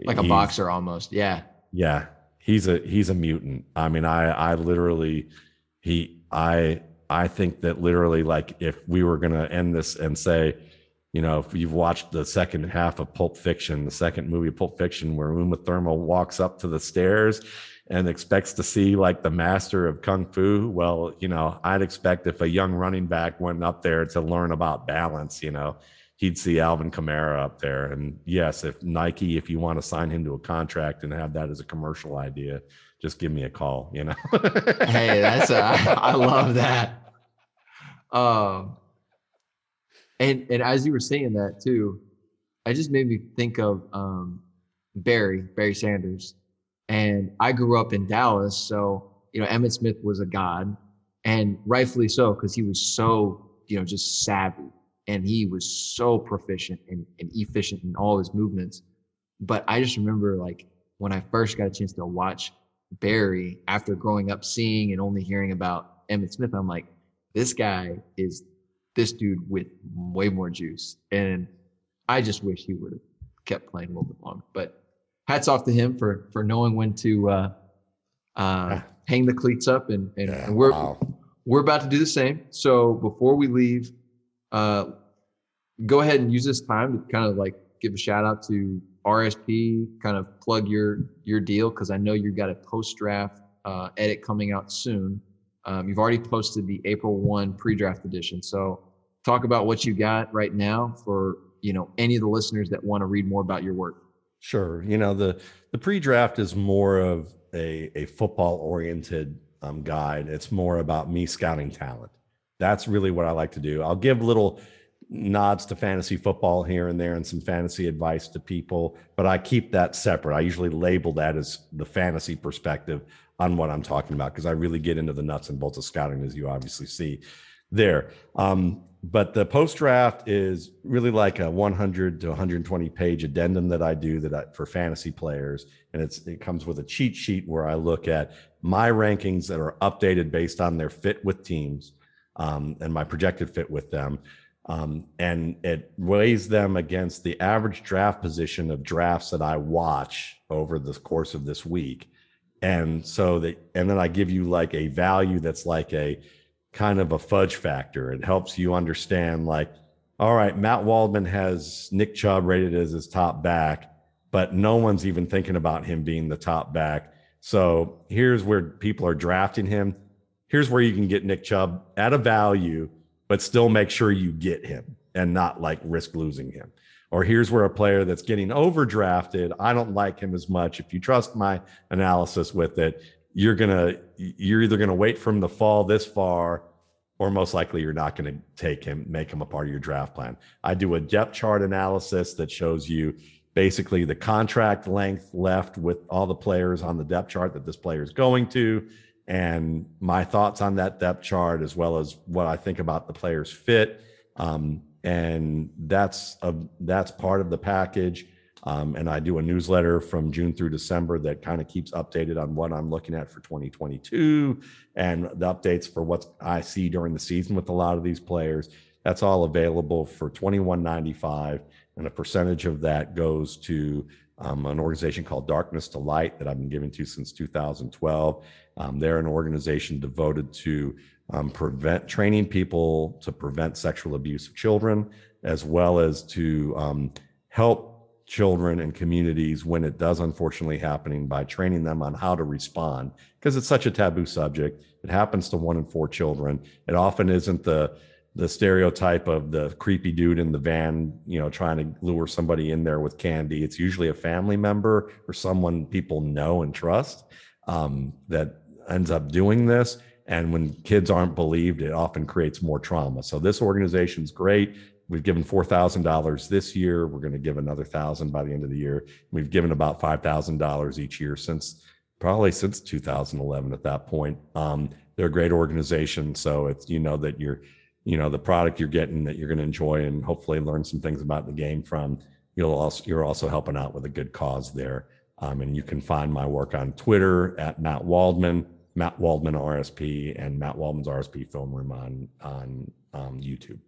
a boxer almost. Yeah. He's a mutant. I mean, I think that literally, like, if we were going to end this and say, you know, if you've watched the second half of Pulp Fiction, the second movie of Pulp Fiction, where Uma Thurman walks up to the stairs and expects to see like the master of Kung Fu. Well, you know, I'd expect if a young running back went up there to learn about balance, you know, he'd see Alvin Kamara up there. And yes, if Nike, if you want to sign him to a contract and have that as a commercial idea, just give me a call, you know? Hey, I love that. And as you were saying that too, I just made me think of Barry Sanders. And I grew up in Dallas. So, you know, Emmitt Smith was a god, and rightfully so, because he was so, you know, just savvy, and he was so proficient and efficient in all his movements. But I just remember, like, when I first got a chance to watch Barry after growing up seeing and only hearing about Emmitt Smith, I'm like, this dude with way more juice. And I just wish he would have kept playing a little bit longer. But hats off to him for knowing when to hang the cleats up, and we're about to do the same. So before we leave, go ahead and use this time to kind of like give a shout out to RSP, kind of plug your deal, because I know you've got a post-draft edit coming out soon. You've already posted the April 1 pre-draft edition. So talk about what you got right now for, you know, any of the listeners that want to read more about your work. Sure. You know, the pre-draft is more of a football-oriented guide. It's more about me scouting talent. That's really what I like to do. I'll give little nods to fantasy football here and there and some fantasy advice to people, but I keep that separate. I usually label that as the fantasy perspective on what I'm talking about, because I really get into the nuts and bolts of scouting, as you obviously see there. But the post-draft is really like a 100 to 120 page addendum that I do for fantasy players. And it comes with a cheat sheet where I look at my rankings that are updated based on their fit with teams, and my projected fit with them. And it weighs them against the average draft position of drafts that I watch over the course of this week. And so and then I give you like a value that's like a kind of a fudge factor. It helps you understand, like, all right, Matt Waldman has Nick Chubb rated as his top back, but no one's even thinking about him being the top back. So here's where people are drafting him. Here's where you can get Nick Chubb at a value, but still make sure you get him and not like risk losing him. Or here's where a player that's getting overdrafted, I don't like him as much. If you trust my analysis with it, you're either going to wait for him to fall this far, or most likely you're not going to make him a part of your draft plan. I do a depth chart analysis that shows you basically the contract length left with all the players on the depth chart that this player is going to, and my thoughts on that depth chart, as well as what I think about the player's fit. And that's part of the package. And I do a newsletter from June through December that kind of keeps updated on what I'm looking at for 2022 and the updates for what I see during the season with a lot of these players. That's all available for $21.95, and a percentage of that goes to an organization called Darkness to Light that I've been giving to since 2012. They're an organization devoted to training people to prevent sexual abuse of children, as well as to help children and communities when it does unfortunately happening by training them on how to respond, because it's such a taboo subject. It happens to 1 in 4 children. It often isn't the stereotype of the creepy dude in the van, you know, trying to lure somebody in there with candy. It's usually a family member or someone people know and trust that ends up doing this. And when kids aren't believed, it often creates more trauma. So this organization's great. We've given $4,000 this year. We're going to give another $1,000 by the end of the year. We've given about $5,000 each year since 2011 at that point. They're a great organization. So it's, you know, that the product you're getting that you're going to enjoy and hopefully learn some things about the game from. You're also helping out with a good cause there. And you can find my work on Twitter at Matt Waldman, Matt Waldman RSP, and Matt Waldman's RSP Film Room on YouTube.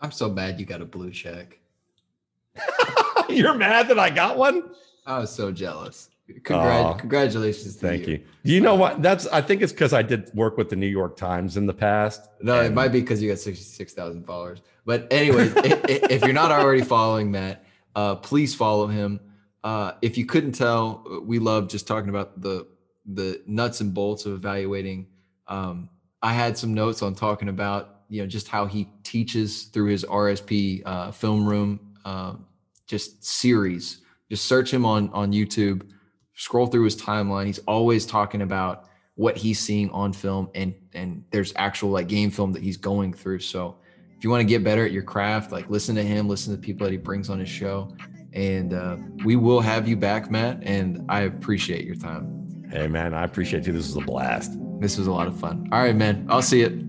I'm so bad you got a blue check. You're mad that I got one? I was so jealous. Congratulations to thank you. You know what? I think it's because I did work with the New York Times in the past. No, it might be because you got 66,000 followers. But anyways, if you're not already following Matt, please follow him. If you couldn't tell, we love just talking about the nuts and bolts of evaluating. I had some notes on talking about, you know, just how he teaches through his RSP Film Room just series. Just search him on YouTube, scroll through his timeline. He's always talking about what he's seeing on film, and there's actual like game film that he's going through. So if you want to get better at your craft, like listen to him, listen to the people that he brings on his show. And we will have you back, Matt, and I appreciate your time. Hey man, I appreciate you. This was a blast. This was a lot of fun. All right, man, I'll see you.